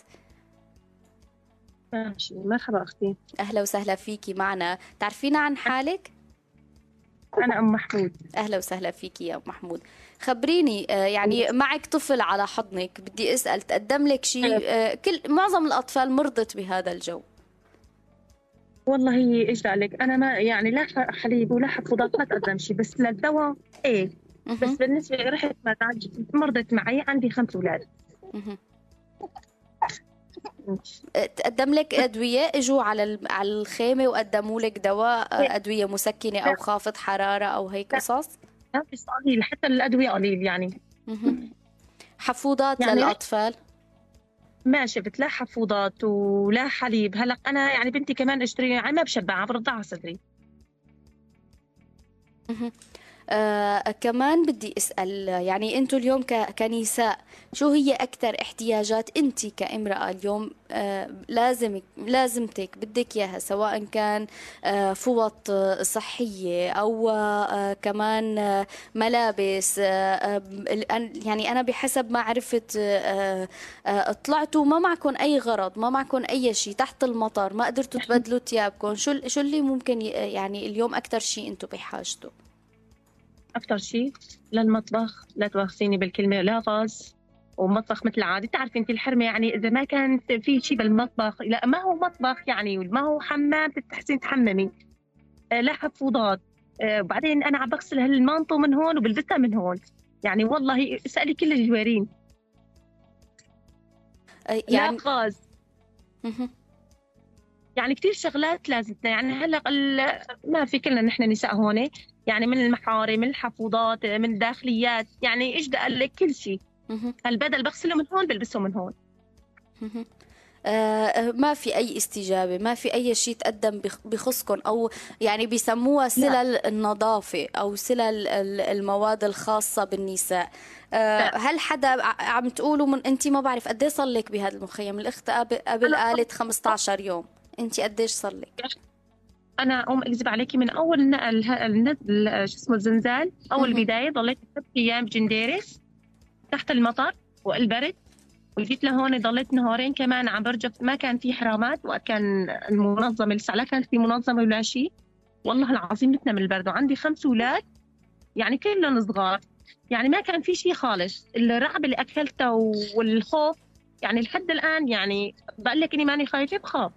ماشي، مرحبا اختي. اهلا وسهلا فيكي معنا، تعرفينا عن حالك؟ أنا أم محمود. أهلا وسهلا فيكي يا أم محمود، خبريني يعني معك طفل على حضنك، بدي أسأل تقدم لك شيء؟ كل معظم الأطفال مرضت بهذا الجو. والله إيش عليك، أنا ما يعني لا حليب ولا حفوضات ما تقدم شيء، بس للدواء إيه، بس بالنسبة رحت ما تعالجت مرضت معي، عندي 5 أولاد. تقدم لك ادويه؟ اجوا على الخيمه وقدموا لك دواء، ادويه مسكنه او خافض حراره او هيك قصص؟ لا بس قليل، حتى الادويه قليل يعني. حفوضات يعني للاطفال؟ ما شفت لا حفوضات ولا حليب. هلا انا يعني بنتي كمان اشتري يعني ما بشبعها، برضعها على صدري. كمان بدي أسأل يعني أنتوا اليوم كنساء شو هي أكثر احتياجات أنت كامرأة اليوم لازمتك بدك إياها، سواء كان فوط صحية أو كمان ملابس؟ يعني أنا بحسب ما عرفت طلعتوا ما معكم أي غرض، ما معكم أي شيء، تحت المطر ما قدرتوا تبدلوا ثيابكم، شو اللي ممكن يعني اليوم أكثر شيء أنتوا بحاجته؟ أكثر شيء للمطبخ، لا تواخذيني بالكلمة، لا غاز ومطبخ مثل العادي، تعرفي أنت الحرمة يعني إذا ما كان في شيء بالمطبخ، لا ما هو مطبخ يعني، ما هو حمام بتحسين تحممي، لا حفوضات، وبعدين أنا عم بغسل هالمانطو من هون وبلبسها من هون، يعني والله اسألي كل الجوارين. يعني لا غاز. يعني كثير شغلات لازمتنا، يعني هلا ما في كلنا نحن نساء هون، يعني من المحارم، من الحفوضات، من الداخليات، يعني ايش بدي اقول لك كل شيء. هالبدل بغسله من هون بلبسه من هون. ما في اي استجابه، ما في اي شيء تقدم بخصكم، او يعني بيسموها سلل النظافه او سلل المواد الخاصه بالنساء. هل حدا عم تقولوا من انت ما بعرف قد ايه صار لك بهذا المخيم؟ الاخت قبل قالت 15 يوم، انت قد ايش صار لك؟ أنا أكذب عليكي من أول نقل شو اسمه الزنزال، أول بداية ضليت 6 أيام بجنديرة تحت المطر والبرد، وجيت لهون ضليت نهارين كمان عم برجف، ما كان في حرامات وقت كان المنظمة لسه، لا كان في منظمة ولا شيء، والله العظيم متنا من البرد، وعندي 5 أولاد يعني كلهم صغار، يعني ما كان في شيء خالص، الرعب اللي أكلته والخوف يعني لحد الآن، يعني بقول لك إني ماني خايفة، بخاف.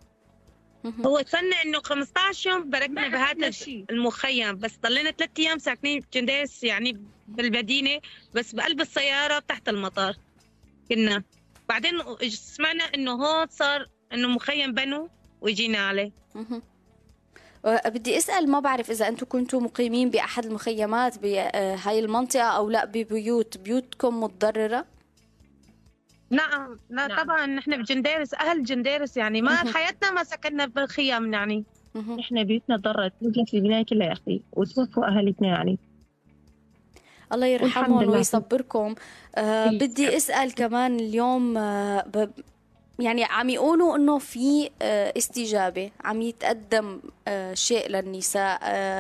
هو استنى انه 15 يوم بركنا بهذا المخيم، بس ضلينا 3 ايام ساكنين بجنديس يعني بالمدينه، بس بقلب السياره تحت المطر كنا. بعدين سمعنا انه هون صار انه مخيم بنو وجينا عليه. بدي اسال ما بعرف اذا انتم كنتوا مقيمين باحد المخيمات بهاي المنطقه او لا، بيوتكم متضرره؟ نعم لا طبعا نحن بجنديرس، اهل جنديرس يعني ما حياتنا ما سكننا بالخيام يعني. نحن بيوتنا ضرت، رجعت البنايه كلها يا اخي، وتوفوا اهالينا يعني، الله يرحمهم ويصبركم. بدي اسال كمان اليوم يعني عم يقولوا انه في استجابه، عم يتقدم شيء للنساء،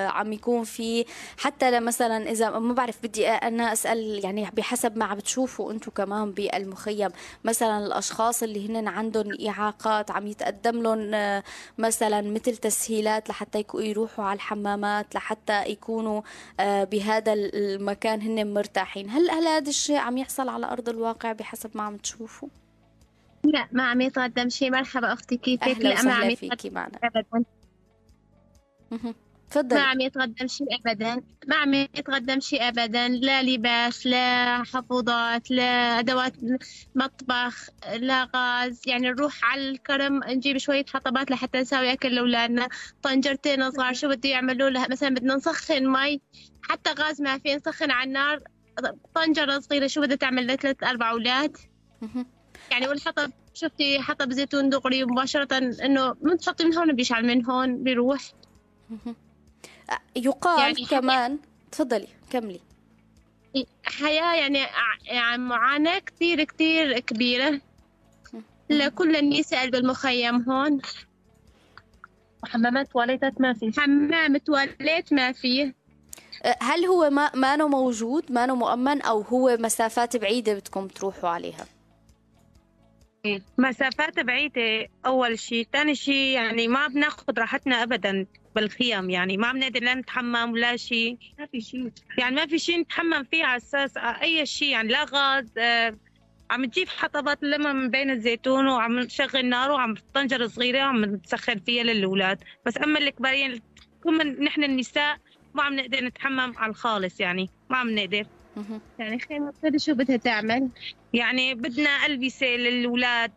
عم يكون في حتى مثلا اذا ما بعرف بدي انا اسال يعني بحسب ما عم بتشوفوا انتم كمان بالمخيم، مثلا الاشخاص اللي هن عندهم اعاقات عم يتقدم لهم مثلا مثل تسهيلات لحتى يروحوا على الحمامات، لحتى يكونوا بهذا المكان هن مرتاحين. هل هذا الشيء عم يحصل على ارض الواقع بحسب ما عم تشوفوا؟ لا ما عم يتقدم شيء. مرحبا أختي كيفك؟ أهلا وسهلا فيكي معنا. تفضل. ما عم يتقدم شيء أبدا، ما عم يتقدم شيء أبدا، لا لباس، لا حفاضات، لا أدوات مطبخ، لا غاز. يعني نروح على الكرم نجيب شوية حطبات لحتى نساوي أكل لأولادنا، طنجرتين صغار شو بده يعملوا لها؟ مثلا بدنا نسخن مي، حتى غاز ما في، نسخن على النار طنجرة صغيرة شو بدها تعمل لثلاث أربع أولاد؟ يعني والحطب شفتي حطب زيتون دغري مباشرة، انه من تحطي من هون بيشعل من هون بيروح. يقال يعني كمان تفضلي كملي. حياة يعني معاناة كثير كثير كبيرة لكل النساء بالمخيم هون. وحمامات تواليتات ما في. حمام تواليت ما في. هل هو مانو موجود، مانو مؤمن، او هو مسافات بعيدة بدكم تروحوا عليها؟ مسافات بعيدة أول شيء، ثاني شيء يعني ما بناخذ راحتنا أبدا بالخيام، يعني ما بنقدر لا نتحمم ولا شيء، ما في شيء يعني ما في شيء نتحمم فيه على أساس أي شيء، يعني لا غاز، عم تجيب حطبات لما من بين الزيتون وعم نشغل نار وعم طنجرة صغيرة وعم نسخن فيها للأولاد، بس أما الكبارين نحن النساء ما عم نقدر نتحمم على الخالص، يعني ما عم نقدر. يعني خيمة صغيرة شو بدها تعمل؟ يعني بدنا ألبسة للأولاد،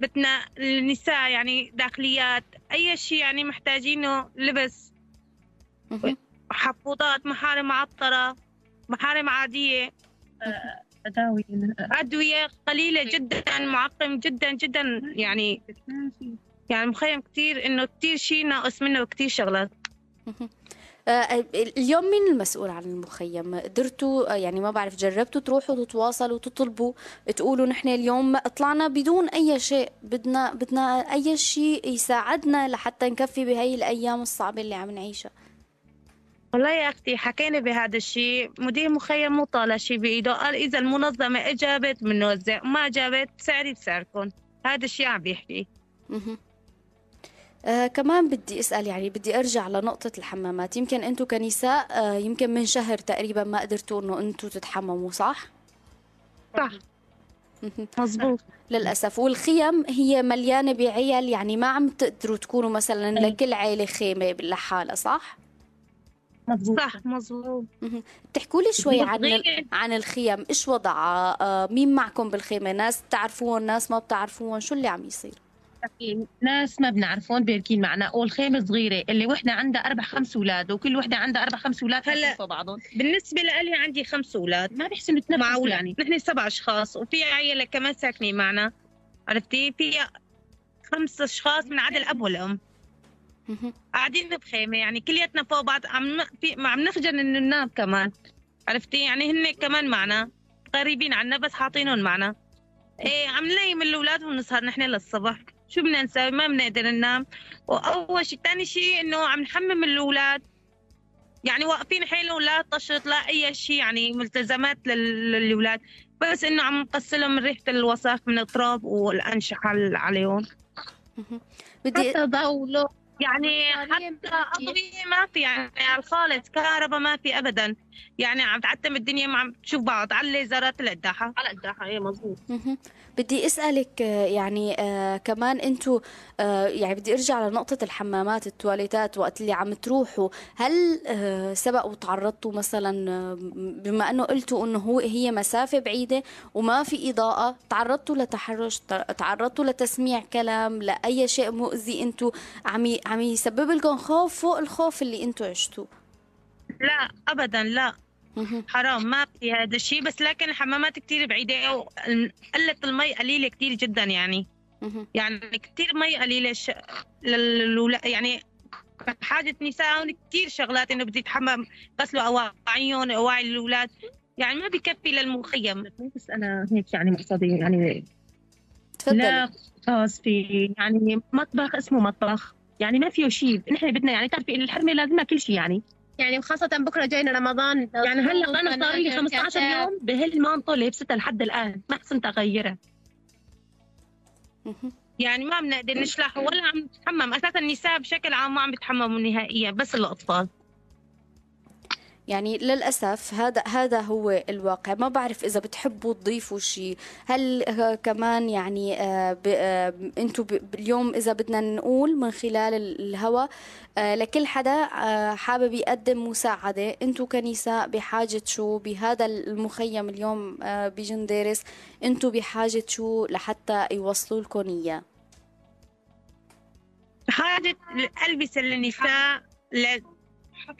بدنا النساء يعني داخليات، أي شيء يعني محتاجينه، لبس، حفاضات، محارم معطرة، محارم عادية، أدوية قليلة جدا، معقم جدا جدا، يعني مخيم كثير إنه كثير شيء ناقص منه وكثير شغلات. اليوم مين المسؤول عن المخيم؟ قدرتوا يعني ما بعرف جربتوا تروحوا تتواصلوا تطلبوا تقولوا نحن اليوم طلعنا بدون أي شيء، بدنا أي شيء يساعدنا لحتى نكفي بهي الأيام الصعبة اللي عم نعيشها؟ والله يا أختي حكينا بهذا الشيء، مدير مخيم مو طالع شيء بإيده، قال إذا المنظمة أجابت بنوزع، ما أجابت سعري بسعركم، هذا الشيء عم بيحكي. كمان بدي أسأل، يعني بدي أرجع لنقطة الحمامات، يمكن أنتم كنساء يمكن من شهر تقريبا ما قدرتوا أنه أنتم تتحمموا، صح؟ صح مظبوط للأسف. والخيم هي مليانة بعيال، يعني ما عم تقدروا تكونوا مثلا لكل عائلة خيمة لحالها، صح؟ مظبوط صح مظبوط. بتحكوا لي شوي عن الخيم، إيش وضعها؟ مين معكم بالخيمة؟ ناس بتعرفوهم، ناس ما بتعرفوهم، شو اللي عم يصير؟ ناس ما بنعرفون بيركين معنا، والخيمة صغيرة اللي وحدة عندها 4-5 أولاد، وكل وحدة عندها 4-5 أولاد فوق بعضهم. بالنسبة لي عندي 5 أولاد ما بيحسنوا يتنفسوا، يعني نحن 7 أشخاص، وفي عيلة كمان ساكنة معنا، عرفتي؟ في 5 أشخاص من عدا الأب والأم قاعدين بخيمة، يعني كلياتنا فوق بعض، عم نخجل إنه ننام كمان، عرفتي؟ يعني هن كمان معنا قريبين عنا بس حاطينهم معنا. إيه عم ننيم الأولاد ونسهر نحن للصبح، شو بدنا نسوي؟ ما بنقدر ننام. واول شيء، ثاني شيء انه عم نحمم الاولاد، يعني واقفين حيلهم، لا تشرط لا اي شيء، يعني ملتزمات للاولاد، بس انه عم نقصلهم من ريحه الوساخ من التراب والانشحه عليهم. بدي حتى ضوء، يعني حتى اضويه ما في، يعني على الخالص، كهرباء ما في ابدا، يعني عم تعتم الدنيا، ما عم تشوف بعض على الليزرات، القداحه على القداحه. اي مظبوط. بدي اسالك يعني كمان انتم يعني بدي ارجع لنقطه الحمامات التواليتات، وقت اللي عم تروحوا هل سبق وتعرضتوا مثلا، بما انه قلتوا انه هي مسافه بعيده وما في اضاءه، تعرضتوا لتحرش، تعرضتوا لتسميع كلام، لاي شيء مؤذي انتم عم يسبب لكم خوف فوق الخوف اللي انتم عشتوه؟ لا ابدا، لا حرام ما في هذا الشيء، بس لكن الحمامات كثير بعيده، وقله المي قليله كثير جدا، يعني كثير مي قليله يعني بحاجه نساء كثير شغلات، انه بدي يتحمم، غسلوا اواعيهم، اواعي الاولاد، يعني ما بكفي للمخيم. بس انا هيك يعني مقصدي يعني تفضلي. خاص في يعني مطبخ اسمه مطبخ، يعني ما فيه شيء، نحن بدنا يعني تعرفي الحرمه لازمها كل شيء يعني وخاصه بكره جاينا رمضان، يعني هلا انا صار لي 15 يوم بهالمنطقه لبستها لحد الان ما حسنت اغيرها. يعني ما بنقدر نشلح ولا عم نتحمم، اساسا النساء بشكل عام ما عم بيتحمموا نهائيا، بس الاطفال. يعني للأسف هذا هو الواقع. ما بعرف إذا بتحبوا تضيفوا شيء، هل كمان يعني أنتوا اليوم إذا بدنا نقول من خلال الهوى لكل حدا حابب يقدم مساعدة، أنتوا كنساء بحاجة شو بهذا المخيم اليوم بجنديرس، أنتوا بحاجة شو لحتى يوصلوا لكم إياه؟ حاجة الألبسة للنساء،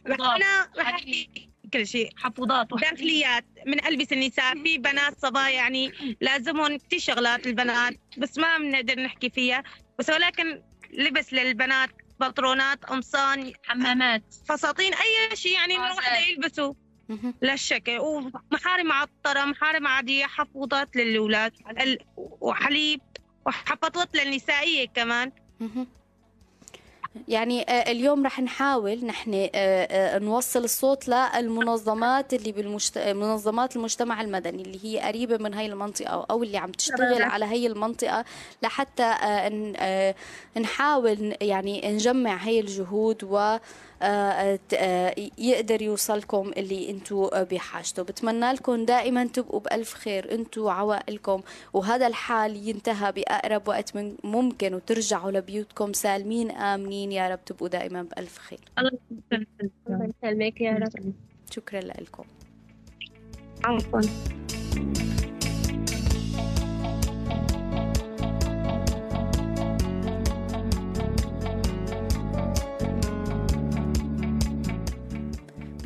أنا رح أحكي كل شيء، حفوضات وداخليات من ألبس النساء. في بنات صبايا يعني لازمهم كثير شغلات البنات، بس ما بنقدر نحكي فيها، بس ولكن لبس للبنات، بنطلونات، قمصان، حمامات، فساتين، أي شيء يعني الواحد يلبسه للشكل، ومحارم معطرة، محارم عادية، حفوضات للأولاد، وحليب، وحفاضات للنسائية كمان. يعني اليوم رح نحاول نحن نوصل الصوت للمنظمات اللي منظمات المجتمع المدني اللي هي قريبة من هاي المنطقة أو اللي عم تشتغل على هاي المنطقة، لحتى نحاول يعني نجمع هاي الجهود و يقدر يوصلكم اللي انتوا بحاجته. بتمنى لكم دائما تبقوا بألف خير انتوا وعوائلكم، وهذا الحال ينتهى بأقرب وقت ممكن وترجعوا لبيوتكم سالمين آمنين. يا رب تبقوا دائما بألف خير. الله يسلمك يا رب. شكرا لكم. عفوا.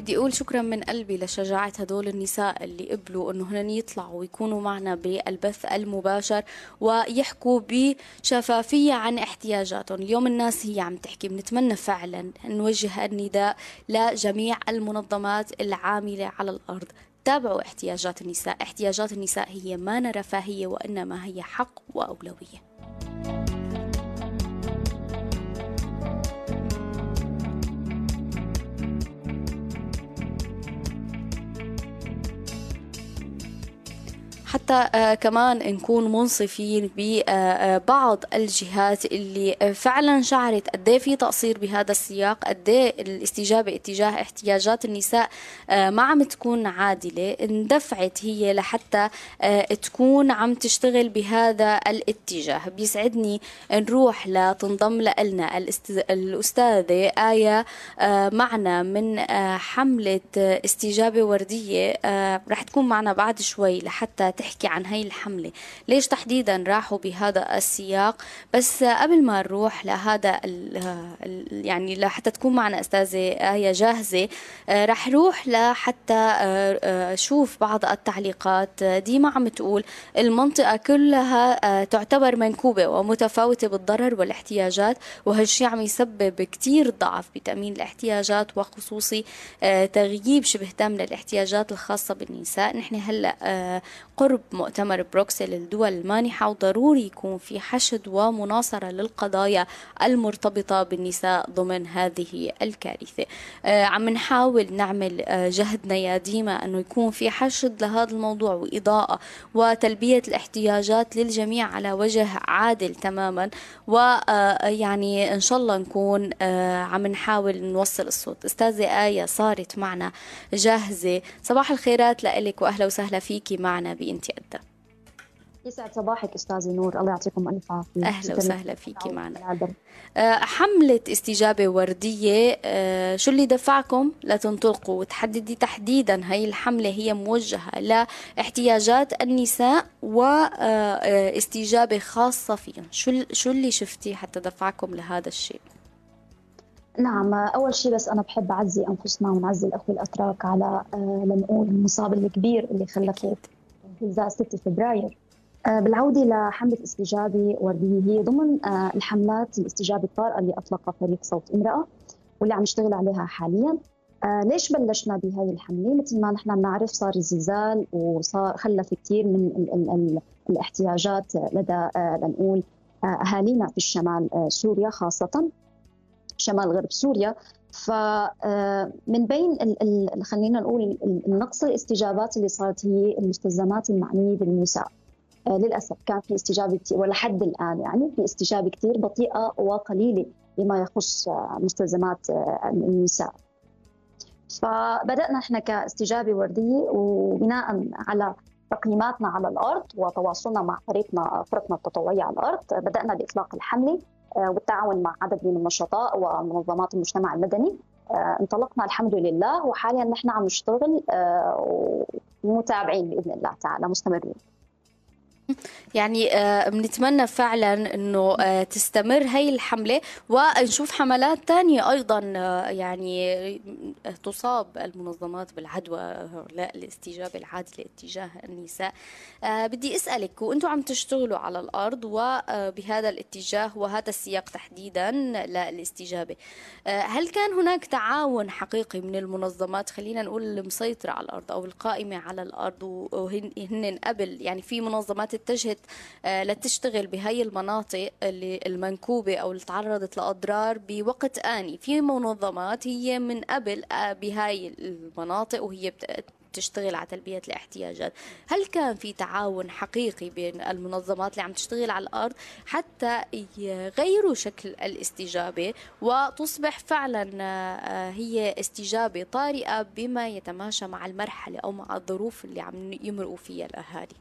بدي أقول شكرا من قلبي لشجاعة هدول النساء اللي قبلوا إنه هن يطلعوا ويكونوا معنا بالبث المباشر ويحكوا بشفافية عن احتياجاتهم. اليوم الناس هي عم تحكي، بنتمنى فعلا نوجه النداء لجميع المنظمات العاملة على الأرض، تابعوا احتياجات النساء، احتياجات النساء هي ما رفاهية وإنما هي حق وأولوية. حتى كمان نكون منصفين ببعض الجهات اللي فعلا شعرت قديه في تقصير بهذا السياق، قديه الاستجابه اتجاه احتياجات النساء ما عم تكون عادله، اندفعت هي لحتى تكون عم تشتغل بهذا الاتجاه. بيسعدني نروح لتنضم لنا الاستاذه آية معنا من حمله استجابه ورديه، رح تكون معنا بعد شوي لحتى تحكي عن هاي الحملة ليش تحديدا راحوا بهذا السياق. بس قبل ما نروح لهذا يعني لحتى تكون معنا أستاذة آية جاهزة، رح روح لحتى شوف بعض التعليقات. ديما عم تقول المنطقة كلها تعتبر منكوبة ومتفاوتة بالضرر والاحتياجات، وهالشي عم يسبب كتير ضعف بتأمين الاحتياجات وخصوصي تغييب شبه تام للاحتياجات الخاصة بالنساء. نحن هلأ قرب مؤتمر بروكسل للدول المانحة، وضروري يكون في حشد ومناصرة للقضايا المرتبطة بالنساء ضمن هذه الكارثة. عم نحاول نعمل جهدنا يا ديما أنه يكون في حشد لهذا الموضوع وإضاءة وتلبية الاحتياجات للجميع على وجه عادل تماما، ويعني إن شاء الله نكون عم نحاول نوصل الصوت. أستاذة آية صارت معنا جاهزة، صباح الخيرات لإلك وأهلا وسهلا فيكي معنا بانتقادها. يسعد صباحك استاذه نور، الله يعطيكم الف عافيه. اهلا وسهلا فيكي معنا. حمله استجابه ورديه، شو اللي دفعكم لتنطلقوا وتحددي تحديدا هي الحمله هي موجهه لاحتياجات النساء واستجابه خاصه فيهم؟ شو اللي شفتي حتى دفعكم لهذا الشيء؟ نعم، أول شيء بس أنا بحب أعزي أنفسنا ونعزي الأخوة الأتراك على لنقول المصاب الكبير اللي خلفت زلزال 6 فبراير. بالعودة لحملة استجابة وردية، هي ضمن الحملات الاستجابة الطارئة اللي أطلقها فريق صوت امرأة واللي عم يشتغل عليها حاليا. ليش بلشنا بهاي الحملة؟ مثل ما نحن بنعرف صار الزلزال وخلف كثير من الاحتياجات لدى لنقول أهالينا في الشمال سوريا، خاصة شمال غرب سوريا. فمن بين خلينا نقول النقص الاستجابات اللي صارت هي المستلزمات المعنية بالنساء. للأسف كان في استجابة ولحد الآن يعني في استجابة كثير بطيئة وقليلة لما يخص مستلزمات النساء. فبدأنا نحن كاستجابة وردية، وبناء على تقييماتنا على الأرض وتواصلنا مع فرقنا التطوعية على الأرض، بدأنا بإطلاق الحملة والتعاون مع عدد من النشطاء ومنظمات المجتمع المدني. انطلقنا الحمد لله، وحاليا نحن عم نشتغل ومتابعين بإذن الله تعالى مستمرين. يعني بنتمنى فعلا انه تستمر هي الحملة ونشوف حملات تانية ايضا يعني تصاب المنظمات بالعدوى لا الاستجابة العادلة اتجاه النساء. بدي اسألك، وانتم عم تشتغلوا على الارض وبهذا الاتجاه وهذا السياق تحديدا للاستجابة، هل كان هناك تعاون حقيقي من المنظمات خلينا نقول المسيطرة على الارض او القائمة على الارض وهن قبل يعني في منظمات اتجهت لتشتغل بهي المناطق اللي المنكوبة أو اللي تعرضت لأضرار بوقت آني، في منظمات هي من قبل بهاي المناطق وهي بتشتغل على تلبية الاحتياجات، هل كان في تعاون حقيقي بين المنظمات اللي عم تشتغل على الأرض حتى يغيروا شكل الاستجابة وتصبح فعلا هي استجابة طارئة بما يتماشى مع المرحلة أو مع الظروف اللي عم يمرقوا فيها الأهالي؟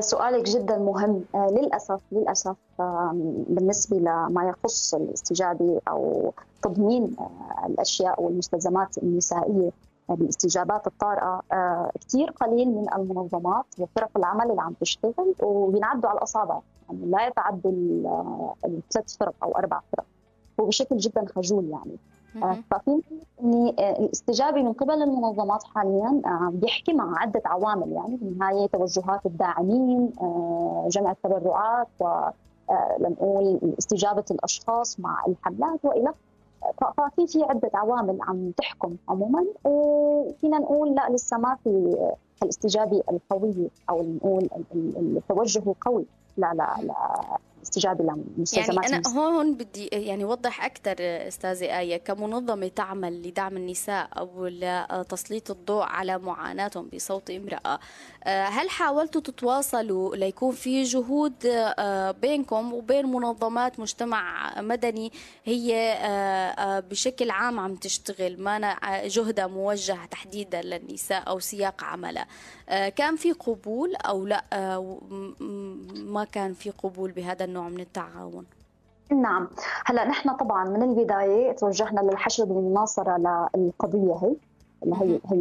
سؤالك جدا مهم. للأسف بالنسبة لما يخص الاستجابة أو تضمين الأشياء والمستلزمات النسائية بالاستجابات الطارئة، كثير قليل من المنظمات وفرق العمل اللي عم تشتغل وبينعدوا على الأصابع، يعني لا يتعدوا الثلاث فرق أو أربع فرق وبشكل جدا خجول يعني. ففي الاستجابه من قبل المنظمات حاليا بيحكي مع عده عوامل، يعني بالنهايه توجهات الداعمين، جمع التبرعات، ولنقول استجابه الاشخاص مع الحملات والى. ففي عده عوامل عم تحكم عموما، وفينا نقول لا لسه ما في الاستجابه القويه او نقول التوجه القوي لا استجابة للمستلزمات. يعني أنا هون بدي يعني أوضح أكثر أستاذة آية، كمنظمة تعمل لدعم النساء أو لتسليط الضوء على معاناتهم بصوت امرأة، هل حاولتوا تتواصلوا ليكون في جهود بينكم وبين منظمات مجتمع مدني هي بشكل عام عم تشتغل ما جهدها موجه تحديدا للنساء أو سياق عملها، كان في قبول أو لا ما كان في قبول بهذا النوع من التعاون؟ نعم، هلا نحن طبعا من البدايه توجهنا للحشد والمناصره للقضيه هي اللي هي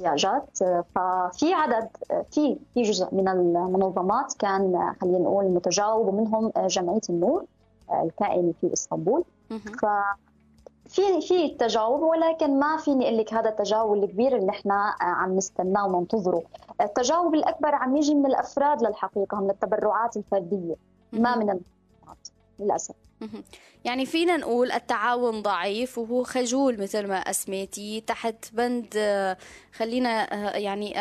الاحتياجات. ففي عدد في جزء من المنظمات كان خلينا نقول متجاوب، ومنهم جمعيه النور الكائنه في اسطنبول. في تجاوب، ولكن ما فيني اقول لك هذا التجاوب الكبير اللي احنا عم نستناه وننتظره. التجاوب الاكبر عم يجي من الافراد للحقيقه، من التبرعات الفرديه، ما من المنظمات للاسف. يعني فينا نقول التعاون ضعيف وهو خجول مثل ما أسميتي، تحت بند خلينا يعني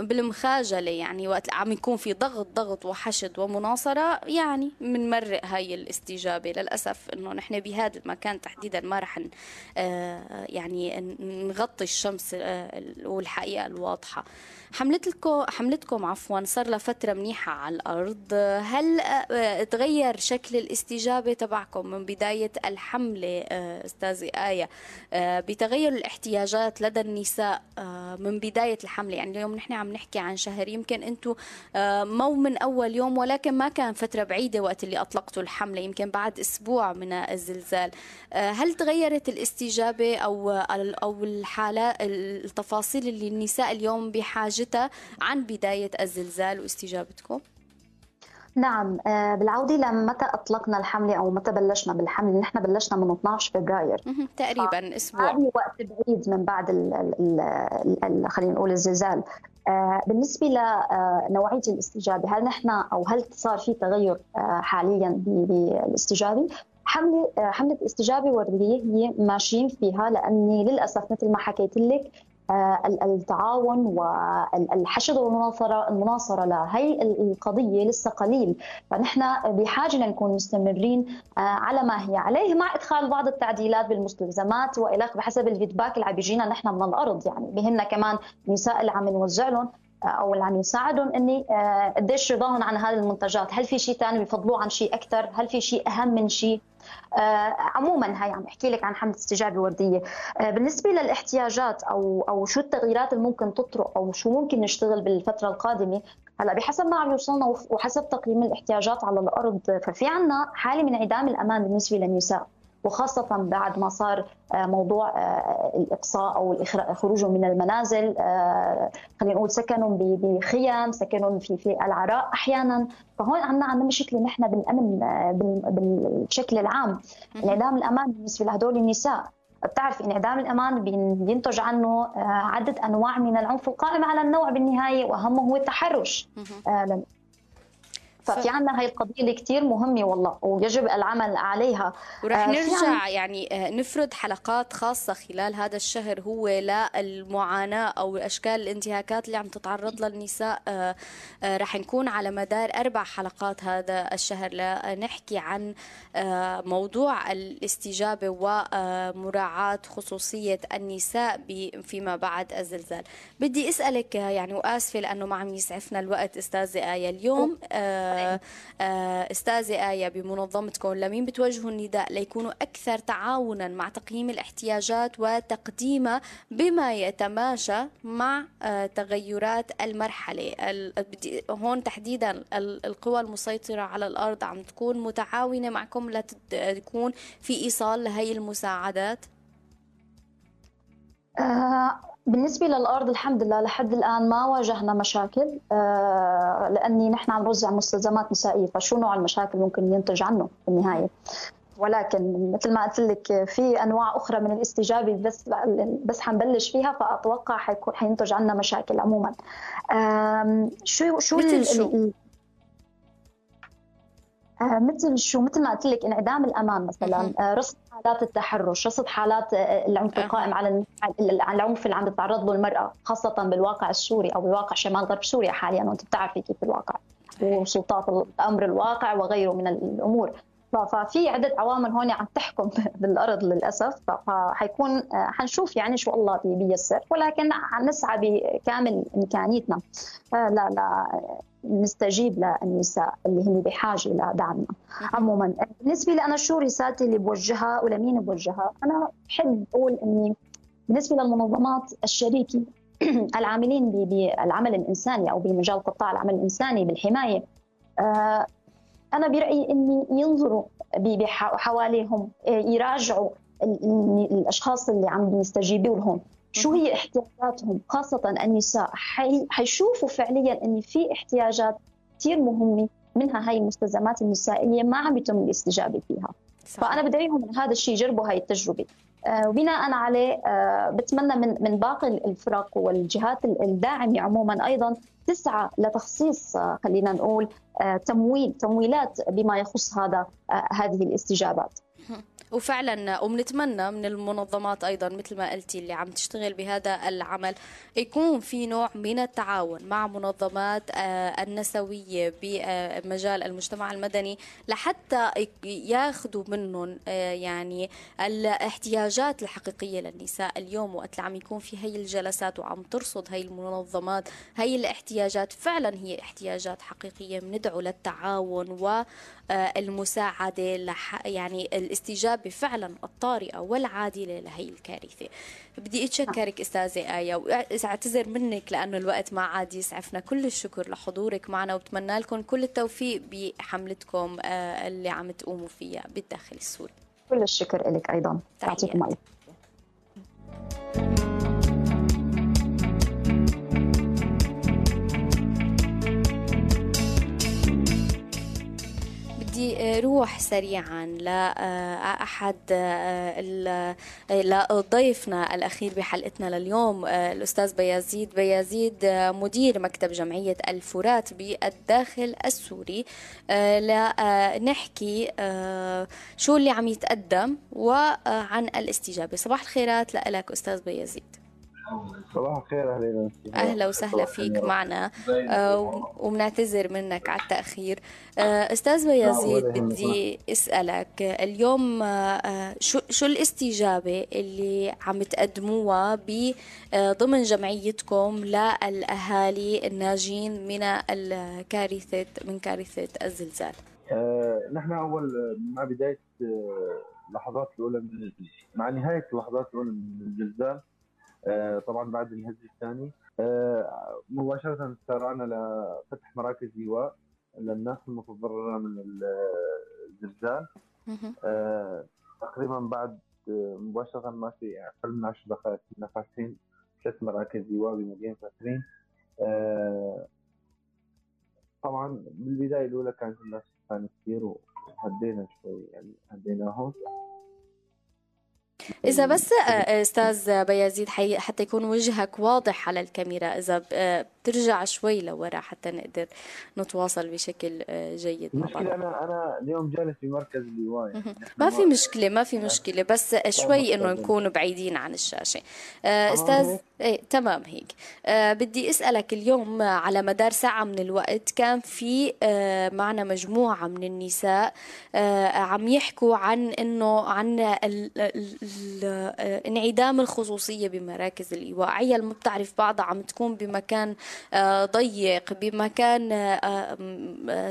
بالمخاجلة، يعني وقت عم يكون في ضغط وحشد ومناصرة يعني بنمرق هاي الاستجابة. للأسف إنه نحن بهذا المكان تحديدا ما رح يعني نغطي الشمس والحقيقة الواضحة. حملتكم عفوا صار لها فترة منيحة على الأرض، هل تغير شكل الاستجابة تبعكم من بداية الحملة أستاذة آية بتغير الاحتياجات لدى النساء من بداية الحملة؟ يعني اليوم نحن عم نحكي عن شهر، يمكن أنتم مو من أول يوم ولكن ما كان فترة بعيدة وقت اللي أطلقتوا الحملة، يمكن بعد أسبوع من الزلزال. هل تغيرت الاستجابة أو الحالة التفاصيل اللي النساء اليوم بحاجتها عن بداية الزلزال واستجابتكم؟ نعم، بالعودة لمتى أطلقنا الحملة أو متى بلشنا بالحملة، نحن بلشنا من 12 فبراير تقريبا، أسبوع، يعني وقت بعيد من بعد خلينا نقول الزلزال. بالنسبة لنوعية الاستجابة، هل نحن أو هل صار في تغير حاليا بالاستجابة؟ حملة استجابة وردية هي ماشيين فيها، لأني للأسف مثل ما حكيت لك التعاون والحشد والمناصرة لهي القضية لسه قليل، فنحن بحاجة لنكون مستمرين على ما هي عليه مع إدخال بعض التعديلات بالمستلزمات وإلاق بحسب الفيدباك اللي عم بيجينا نحن من الأرض، يعني بهن كمان النساء اللي عم نوزع لهم أو اللي عم يساعدهم إني قديش رضاهم عن هذه المنتجات، هل في شيء ثاني بفضلوه عن شيء أكثر، هل في شيء أهم من شيء. عموما هي عم بحكي لك عن حملة استجابة وردية. بالنسبة للاحتياجات أو شو التغييرات اللي ممكن تطرق أو شو ممكن نشتغل بالفترة القادمة، هلا بحسب ما عم يوصلنا وحسب تقييم الاحتياجات على الأرض، ففي عنا حالة من انعدام الأمان بالنسبة للنساء، وخاصة بعد ما صار موضوع الإقصاء أو خروجهم من المنازل، خلينا نقول سكنهم بخيام، سكنهم في العراء أحيانا، فهون عندنا مشكلة نحن بالأمن بالشكل العام، انعدام الأمان بالنسبة لهدول النساء. بتعرف انعدام الأمان بينتج عنه عدة أنواع من العنف القائم على النوع بالنهاية، وأهمه هو التحرش. ففي عندنا هاي القضية اللي كثير مهمة والله ويجب العمل عليها، ورح نرجع يعني نفرد حلقات خاصة خلال هذا الشهر هو للمعاناة أو أشكال الانتهاكات اللي عم تتعرض لها النساء. رح نكون على مدار 4 حلقات هذا الشهر لنحكي عن موضوع الاستجابة ومراعاة خصوصية النساء فيما بعد الزلزال. بدي أسألك يعني وآسفة لأنه ما عم يسعفنا الوقت أستاذة آية اليوم، أستاذة آية بمنظمتكم لمين بتوجهوا النداء ليكونوا أكثر تعاونا مع تقييم الاحتياجات وتقديمها بما يتماشى مع تغيرات المرحلة؟ هون تحديدا القوى المسيطرة على الأرض عم تكون متعاونة معكم لتكون في إيصال لهي المساعدات؟ بالنسبة للأرض الحمد لله لحد الآن ما واجهنا مشاكل، لأني نحن عم نوزع مستلزمات نسائية، فشو نوع المشاكل ممكن ينتج عنه بالنهاية. ولكن مثل ما قلت لك في أنواع أخرى من الاستجابة بس حنبلش فيها، فأتوقع حينتج عنا مشاكل عموما. شو مثل ما قلت لك انعدام الامان مثلا، رصد حالات التحرش، رصد حالات العنف القائم على العنف اللي عم تتعرض له المراه، خاصه بالواقع السوري او بواقع شمال غرب سوريا حاليا، وانت بتعرفي كيف الواقع وسلطات الامر الواقع وغيره من الامور، ففي عده عوامل هون عم تحكم بالارض للاسف، فحيكون حنشوف يعني شو الله بييسر، ولكن نسعى بكامل امكانيتنا لا نستجيب للنساء اللي هن بحاجه لدعمنا. عموما بالنسبه لي انا شو رسالتي اللي بوجهها ولمين بوجهها، انا بحب اقول اني بالنسبه للمنظمات الشريكه العاملين بالعمل الانساني او بمجال قطاع العمل الانساني بالحمايه، انا برايي اني ينظروا حواليهم، يراجعوا الاشخاص اللي عم بيستجيبوا لهم شو هي احتياجاتهم، خاصة النساء حيشوفوا فعليا ان في احتياجات كثير مهمة منها هاي المستلزمات النسائية ما عم يتم الاستجابة فيها. صحيح. فأنا بدعيهم من هذا الشيء يجربوا هاي التجربة، وبناء عليه بتمنى من باقي الفرق والجهات الداعمة عموما أيضا تسعى لتخصيص خلينا نقول تمويلات بما يخص هذه الاستجابات. وفعلا وبنتمنى من المنظمات ايضا مثل ما قلتي اللي عم تشتغل بهذا العمل يكون في نوع من التعاون مع منظمات النسويه بمجال المجتمع المدني لحتى ياخذوا منهم يعني الاحتياجات الحقيقيه للنساء. اليوم وقت اللي عم يكون في هي الجلسات وعم ترصد هي المنظمات هي الاحتياجات، فعلا هي احتياجات حقيقيه، بندعو للتعاون والمساعده يعني الاستجابه فعلا الطارئه والعادله لهي الكارثه. بدي اتشكرك استاذه آية واعتذر منك لانه الوقت ما عاد يسعفنا. كل الشكر لحضورك معنا وبتمنى لكم كل التوفيق بحملتكم اللي عم تقوموا فيها بالداخل السوري. كل الشكر لك ايضا، يعطيكم العافيه. بدي بدي روح سريعا لأحد لضيفنا الأخير بحلقتنا لليوم، الأستاذ بيازيد. بيازيد مدير مكتب جمعية الفرات بالداخل السوري، لنحكي شو اللي عم يتقدم وعن الاستجابة. صباح الخيرات لك أستاذ بيازيد. صباح الخير. أهلا وسهلا فيك معنا، ومنعتذر منك على التأخير. أستاذ بيازيد، بدي أسألك اليوم شو الاستجابة اللي عم تقدموها ضمن جمعيتكم للأهالي الناجين من كارثة الزلزال؟ نحن أول مع بداية اللحظات الأولى مع نهاية اللحظات الأولى من الزلزال، طبعا بعد الهز الثاني مباشره سارعنا لفتح مراكز ايواء للناس المتضرره من الزلزال. تقريبا بعد مباشره ما في اقل من 10 دقائق كنا فاتحين 3 مراكز ايواء بمدينه فاترين. طبعا بالبدايه الاولى كانت الناس كانت كثير وهدينا شوي، يعني هديناهم. إذا بس أستاذ بيازيد حتى يكون وجهك واضح على الكاميرا، إذا بترجع شوي لورا حتى نقدر نتواصل بشكل جيد. المشكلة أنا اليوم جالس في مركز اللواء، يعني ما في مشكلة بس شوي إنه نكون بعيدين عن الشاشة. أستاذ تمام هيك. بدي أسألك اليوم، على مدار ساعة من الوقت كان في معنا مجموعة من النساء عم يحكوا عن انعدام الخصوصية بمراكز الإيواء. عيال ما بتعرف بعضها، عم تكون بمكان ضيق، بمكان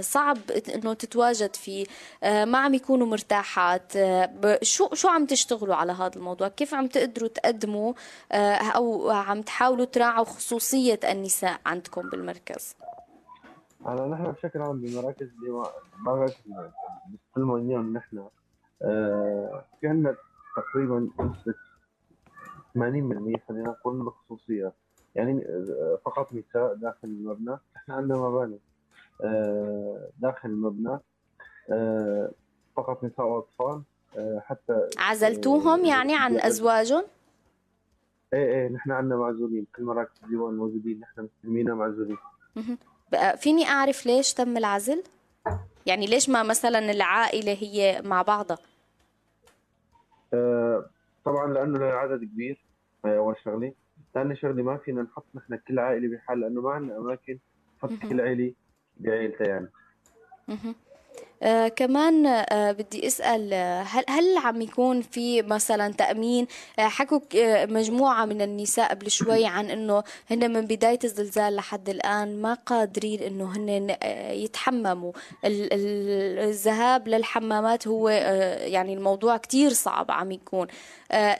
صعب إنه تتواجد فيه، ما عم يكونوا مرتاحات. شو عم تشتغلوا على هذا الموضوع؟ كيف عم تقدروا تقدموا أو عم تحاولوا تراعوا خصوصية النساء عندكم بالمركز؟ أنا نحن بشكل عام بمراكز الإيواء بنستلمهم نحن في عندنا تقريبا 80% خلينا نقول من الخصوصية، يعني فقط نساء داخل المبنى. نحن عندنا مباني داخل المبنى فقط نساء وأطفال. حتى عزلتوهم يعني عن أزواجهم؟ ايه نحن عندنا معزولين كل مراكز الديوان موجودين، نحن مسمينا معزولين. فيني أعرف ليش تم العزل؟ يعني ليش ما مثلا العائلة هي مع بعضها؟ طبعا لانه العدد كبير، اول شغله. ثاني شغله ما فينا نحط نحن كل عائله بحال، لانه ما عندنا اماكن نحط كل عائله بعائلتها يعني. كمان بدي أسأل، هل عم يكون في مثلا تأمين؟ حكوا مجموعة من النساء قبل شوي عن أنه هن من بداية الزلزال لحد الآن ما قادرين أنه هن يتحمموا، الذهاب للحمامات هو يعني الموضوع كتير صعب عم يكون.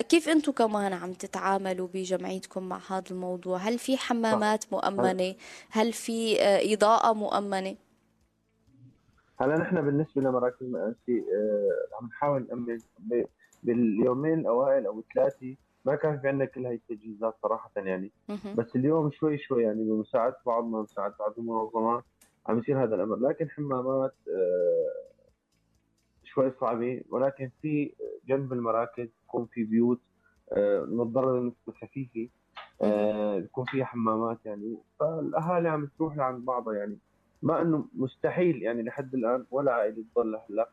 كيف أنتم كمان عم تتعاملوا بجمعيتكم مع هذا الموضوع؟ هل في حمامات مؤمنة؟ هل في إضاءة مؤمنة؟ هلا نحن بالنسبه لمراكزنا الأنسية عم نحاول نأمن باليومين الاوائل او الثلاثه ما كان في عندنا كل هاي التجهيزات صراحه يعني. بس اليوم شوي شوي يعني بمساعده بعضنا ومساعده بعض المنظمات عم يصير هذا الامر، لكن حمامات شوي صعبه. ولكن في جنب المراكز بكون في بيوت متضرره بنسبه خفيفه، بكون فيها حمامات يعني، فالاهالي عم تروح لعند بعضها يعني. ما انه مستحيل يعني لحد الان ولا عائله تضل هلا،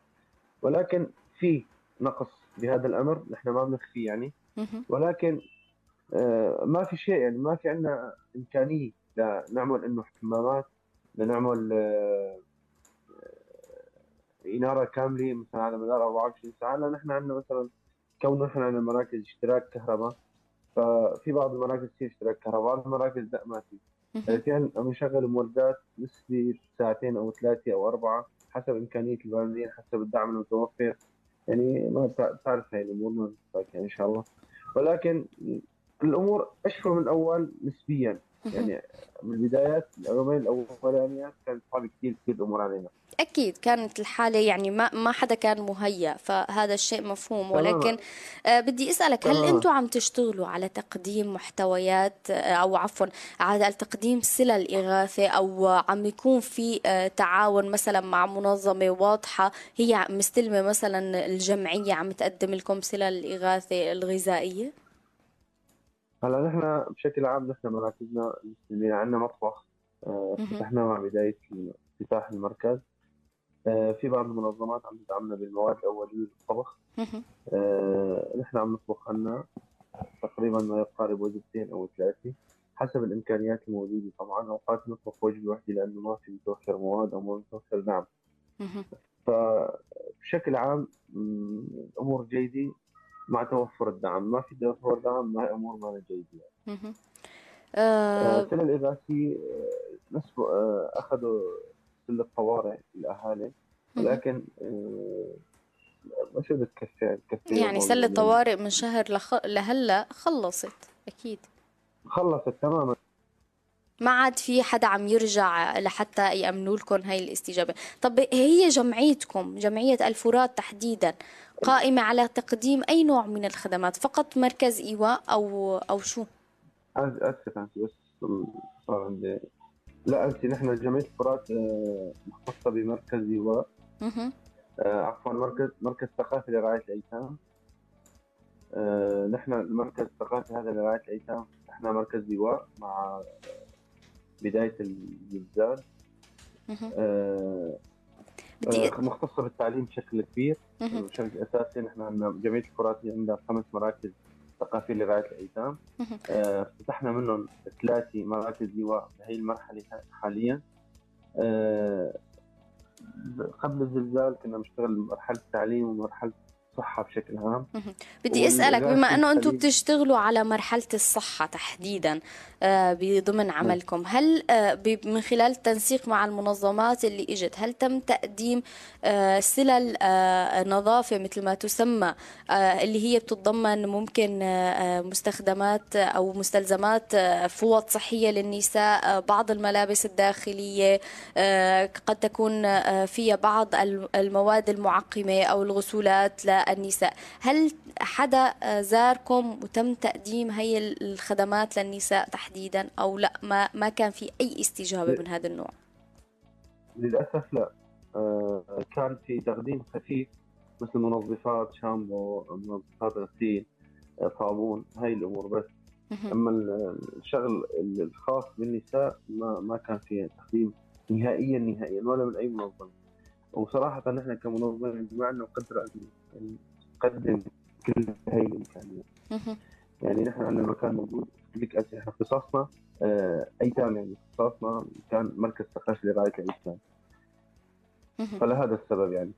ولكن في نقص بهذا الامر نحن ما بنخفيه يعني. ولكن ما في شيء يعني، ما في عندنا امكانيه لنعمل انه حمامات، لنعمل اناره كامله مثلا على مدار 24 ساعه. لا نحن عندنا مثلا كون نحن عندنا مراكز اشتراك كهرباء، ففي بعض المراكز في اشتراك كهرباء، بعض المراكز لا ما في. كان بنشغل موردات نسبة ساعتين او ثلاثه او اربعه حسب امكانيه الباردين، حسب الدعم المتوفر يعني. ما بتعرف هاي الامور، ما بتعرف يعني ان شاء الله. ولكن الامور اشفى من الاول نسبيا يعني. بالبدايات اليومين الاولانيات كانت صعبه كثير الامور علينا. أكيد كانت الحالة يعني ما حدا كان مهيأ، فهذا الشيء مفهوم. ولكن بدي أسألك، هل أنتم عم تشتغلوا على تقديم محتويات أو عفوا على تقديم سلل إغاثة، أو عم يكون في تعاون مثلا مع منظمة واضحة هي مستلمة مثلا الجمعية عم تقدم لكم سلل الإغاثة الغذائية؟ هلا نحن بشكل عام نحن مراكزنا المسلمين عندنا مطبخ فتحنا مع بداية افتتاح المركز. في بعض المنظمات عم تدعمنا بالمواد الأولية للطبخ. نحن عم نطبخ لنا تقريبا ما يقارب وجبتين أو ثلاثة حسب الإمكانيات الموجودة. طبعا أوقات نطبخ وجبة واحدة لأنه ما في متوفر مواد أو ما متوفر دعم. فبشكل عام الأمور جيدة مع توفر الدعم، ما في توفر دعم ما الأمور ما جيدة. يعني. سلة الإغاثية أخذوا سلة طوارئ الأهالي، ولكن ما شو بتكفي يعني سلة طوارئ من شهر لهلا خلصت أكيد. خلصت تماما. ما عاد في حدا عم يرجع لحتى يأمنوا لكم هاي الاستجابة. طب هي جمعيتكم، جمعية الفرات تحديدا، قائمة على تقديم أي نوع من الخدمات؟ فقط مركز إيواء أو شو؟ أسف أنتي بس صار عندي. لا أنتي، نحن جمعية الفرات مختصة بمركز إيواء، عفوا مركز ثقافي لرعاية الأيتام. نحن المركز الثقافي هذا لرعاية الأيتام، نحن مركز إيواء مع بداية الزلزال. مختصة بالتعليم بشكل كبير بشكل أساسي. نحن جمعية الفرات عندها 5 مراكز ثقافية لرعاية الأيتام. فتحنا منهم 3 مراكز إيواء بهي المرحلة حاليا. قبل الزلزال كنا بنشتغل بمرحلة التعليم ومرحلة الصحة بشكل عام. بدي أسألك، بما أنه أنتم بتشتغلوا على مرحلة الصحة تحديدا بضمن عملكم، هل من خلال التنسيق مع المنظمات اللي إجت هل تم تقديم سلل نظافة مثل ما تسمى، اللي هي بتتضمن ممكن مستخدمات أو مستلزمات، فوط صحية للنساء، بعض الملابس الداخلية، قد تكون فيها بعض المواد المعقمة أو الغسولات للنساء؟ هل حدا زاركم وتم تقديم هي الخدمات للنساء تحديدا أو لا، ما كان في أي استجابة من هذا النوع؟ للأسف لا. كان في تقديم خفيف مثل منظفات، شامبو، منظفات غسيل، صابون، هاي الأمور بس. أما الشغل الخاص بالنساء ما كان في تقديم نهائيا ولا من أي منظمة. وصراحة نحن كمنظمة جمعنا القدرة أن نقدم كل هاي الإمكانيات. يعني نحن عندنا مكان موجود لك أسئلة اختصاصنا أيتام، يعني اختصاصنا كان مركز ثقافي لرعاية الأيتام. فلهذا السبب يعني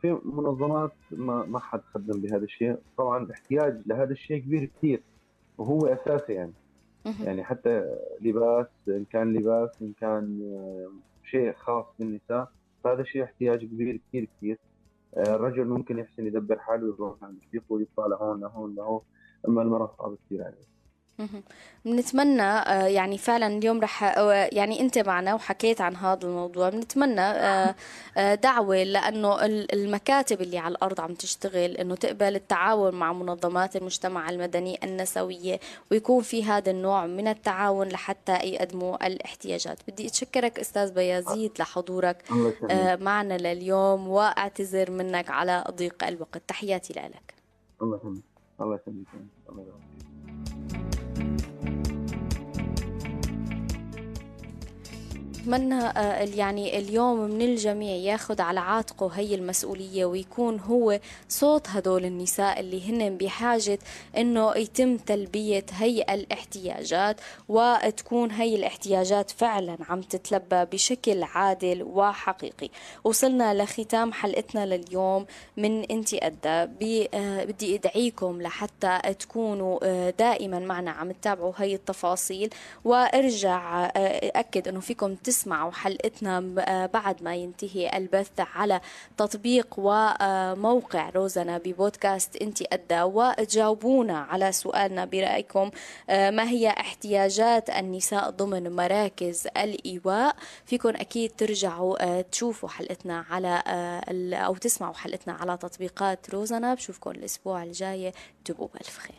في منظمات ما حد خدم بهذا الشيء. طبعا الاحتياج لهذا الشيء كبير كثير وهو أساسي يعني. يعني حتى لباس، إن كان لباس إن كان شيء خاص بالنساء، فهذا الشيء احتياج كبير كثير كثير. الرجل ممكن يحسن يدبر حاله ويروح عند شقيقه ويطلع لهون لهون لهون، اما المرأة صعب كثير عليها. بنتمنى يعني فعلا اليوم رح يعني انت معنا وحكيت عن هذا الموضوع، بنتمنى دعوه لانه المكاتب اللي على الارض عم تشتغل انه تقبل التعاون مع منظمات المجتمع المدني النسويه، ويكون في هذا النوع من التعاون لحتى يقدموا الاحتياجات. بدي اتشكرك استاذ بيازيد لحضورك معنا لليوم، واعتذر منك على ضيق الوقت. تحياتي لك. الله يسلمك. الله يسلمك. الله يسلمك. أتمنى يعني اليوم من الجميع ياخذ على عاتقه هي المسؤولية، ويكون هو صوت هدول النساء اللي هن بحاجة إنه يتم تلبية هي الاحتياجات، وتكون هي الاحتياجات فعلا عم تتلبى بشكل عادل وحقيقي. وصلنا لختام حلقتنا لليوم من انتي قدها. بدي أدعيكم لحتى تكونوا دائما معنا عم تتابعوا هي التفاصيل، وارجع أكد إنه فيكم يسمعوا حلقتنا بعد ما ينتهي البث على تطبيق وموقع روزانا ببودكاست انتي أدى، وجاوبونا على سؤالنا برأيكم ما هي احتياجات النساء ضمن مراكز الإيواء. فيكن أكيد ترجعوا تشوفوا حلقتنا على أو تسمعوا حلقتنا على تطبيقات روزانا. بشوفكم الأسبوع الجاي، تبقوا بألف خير.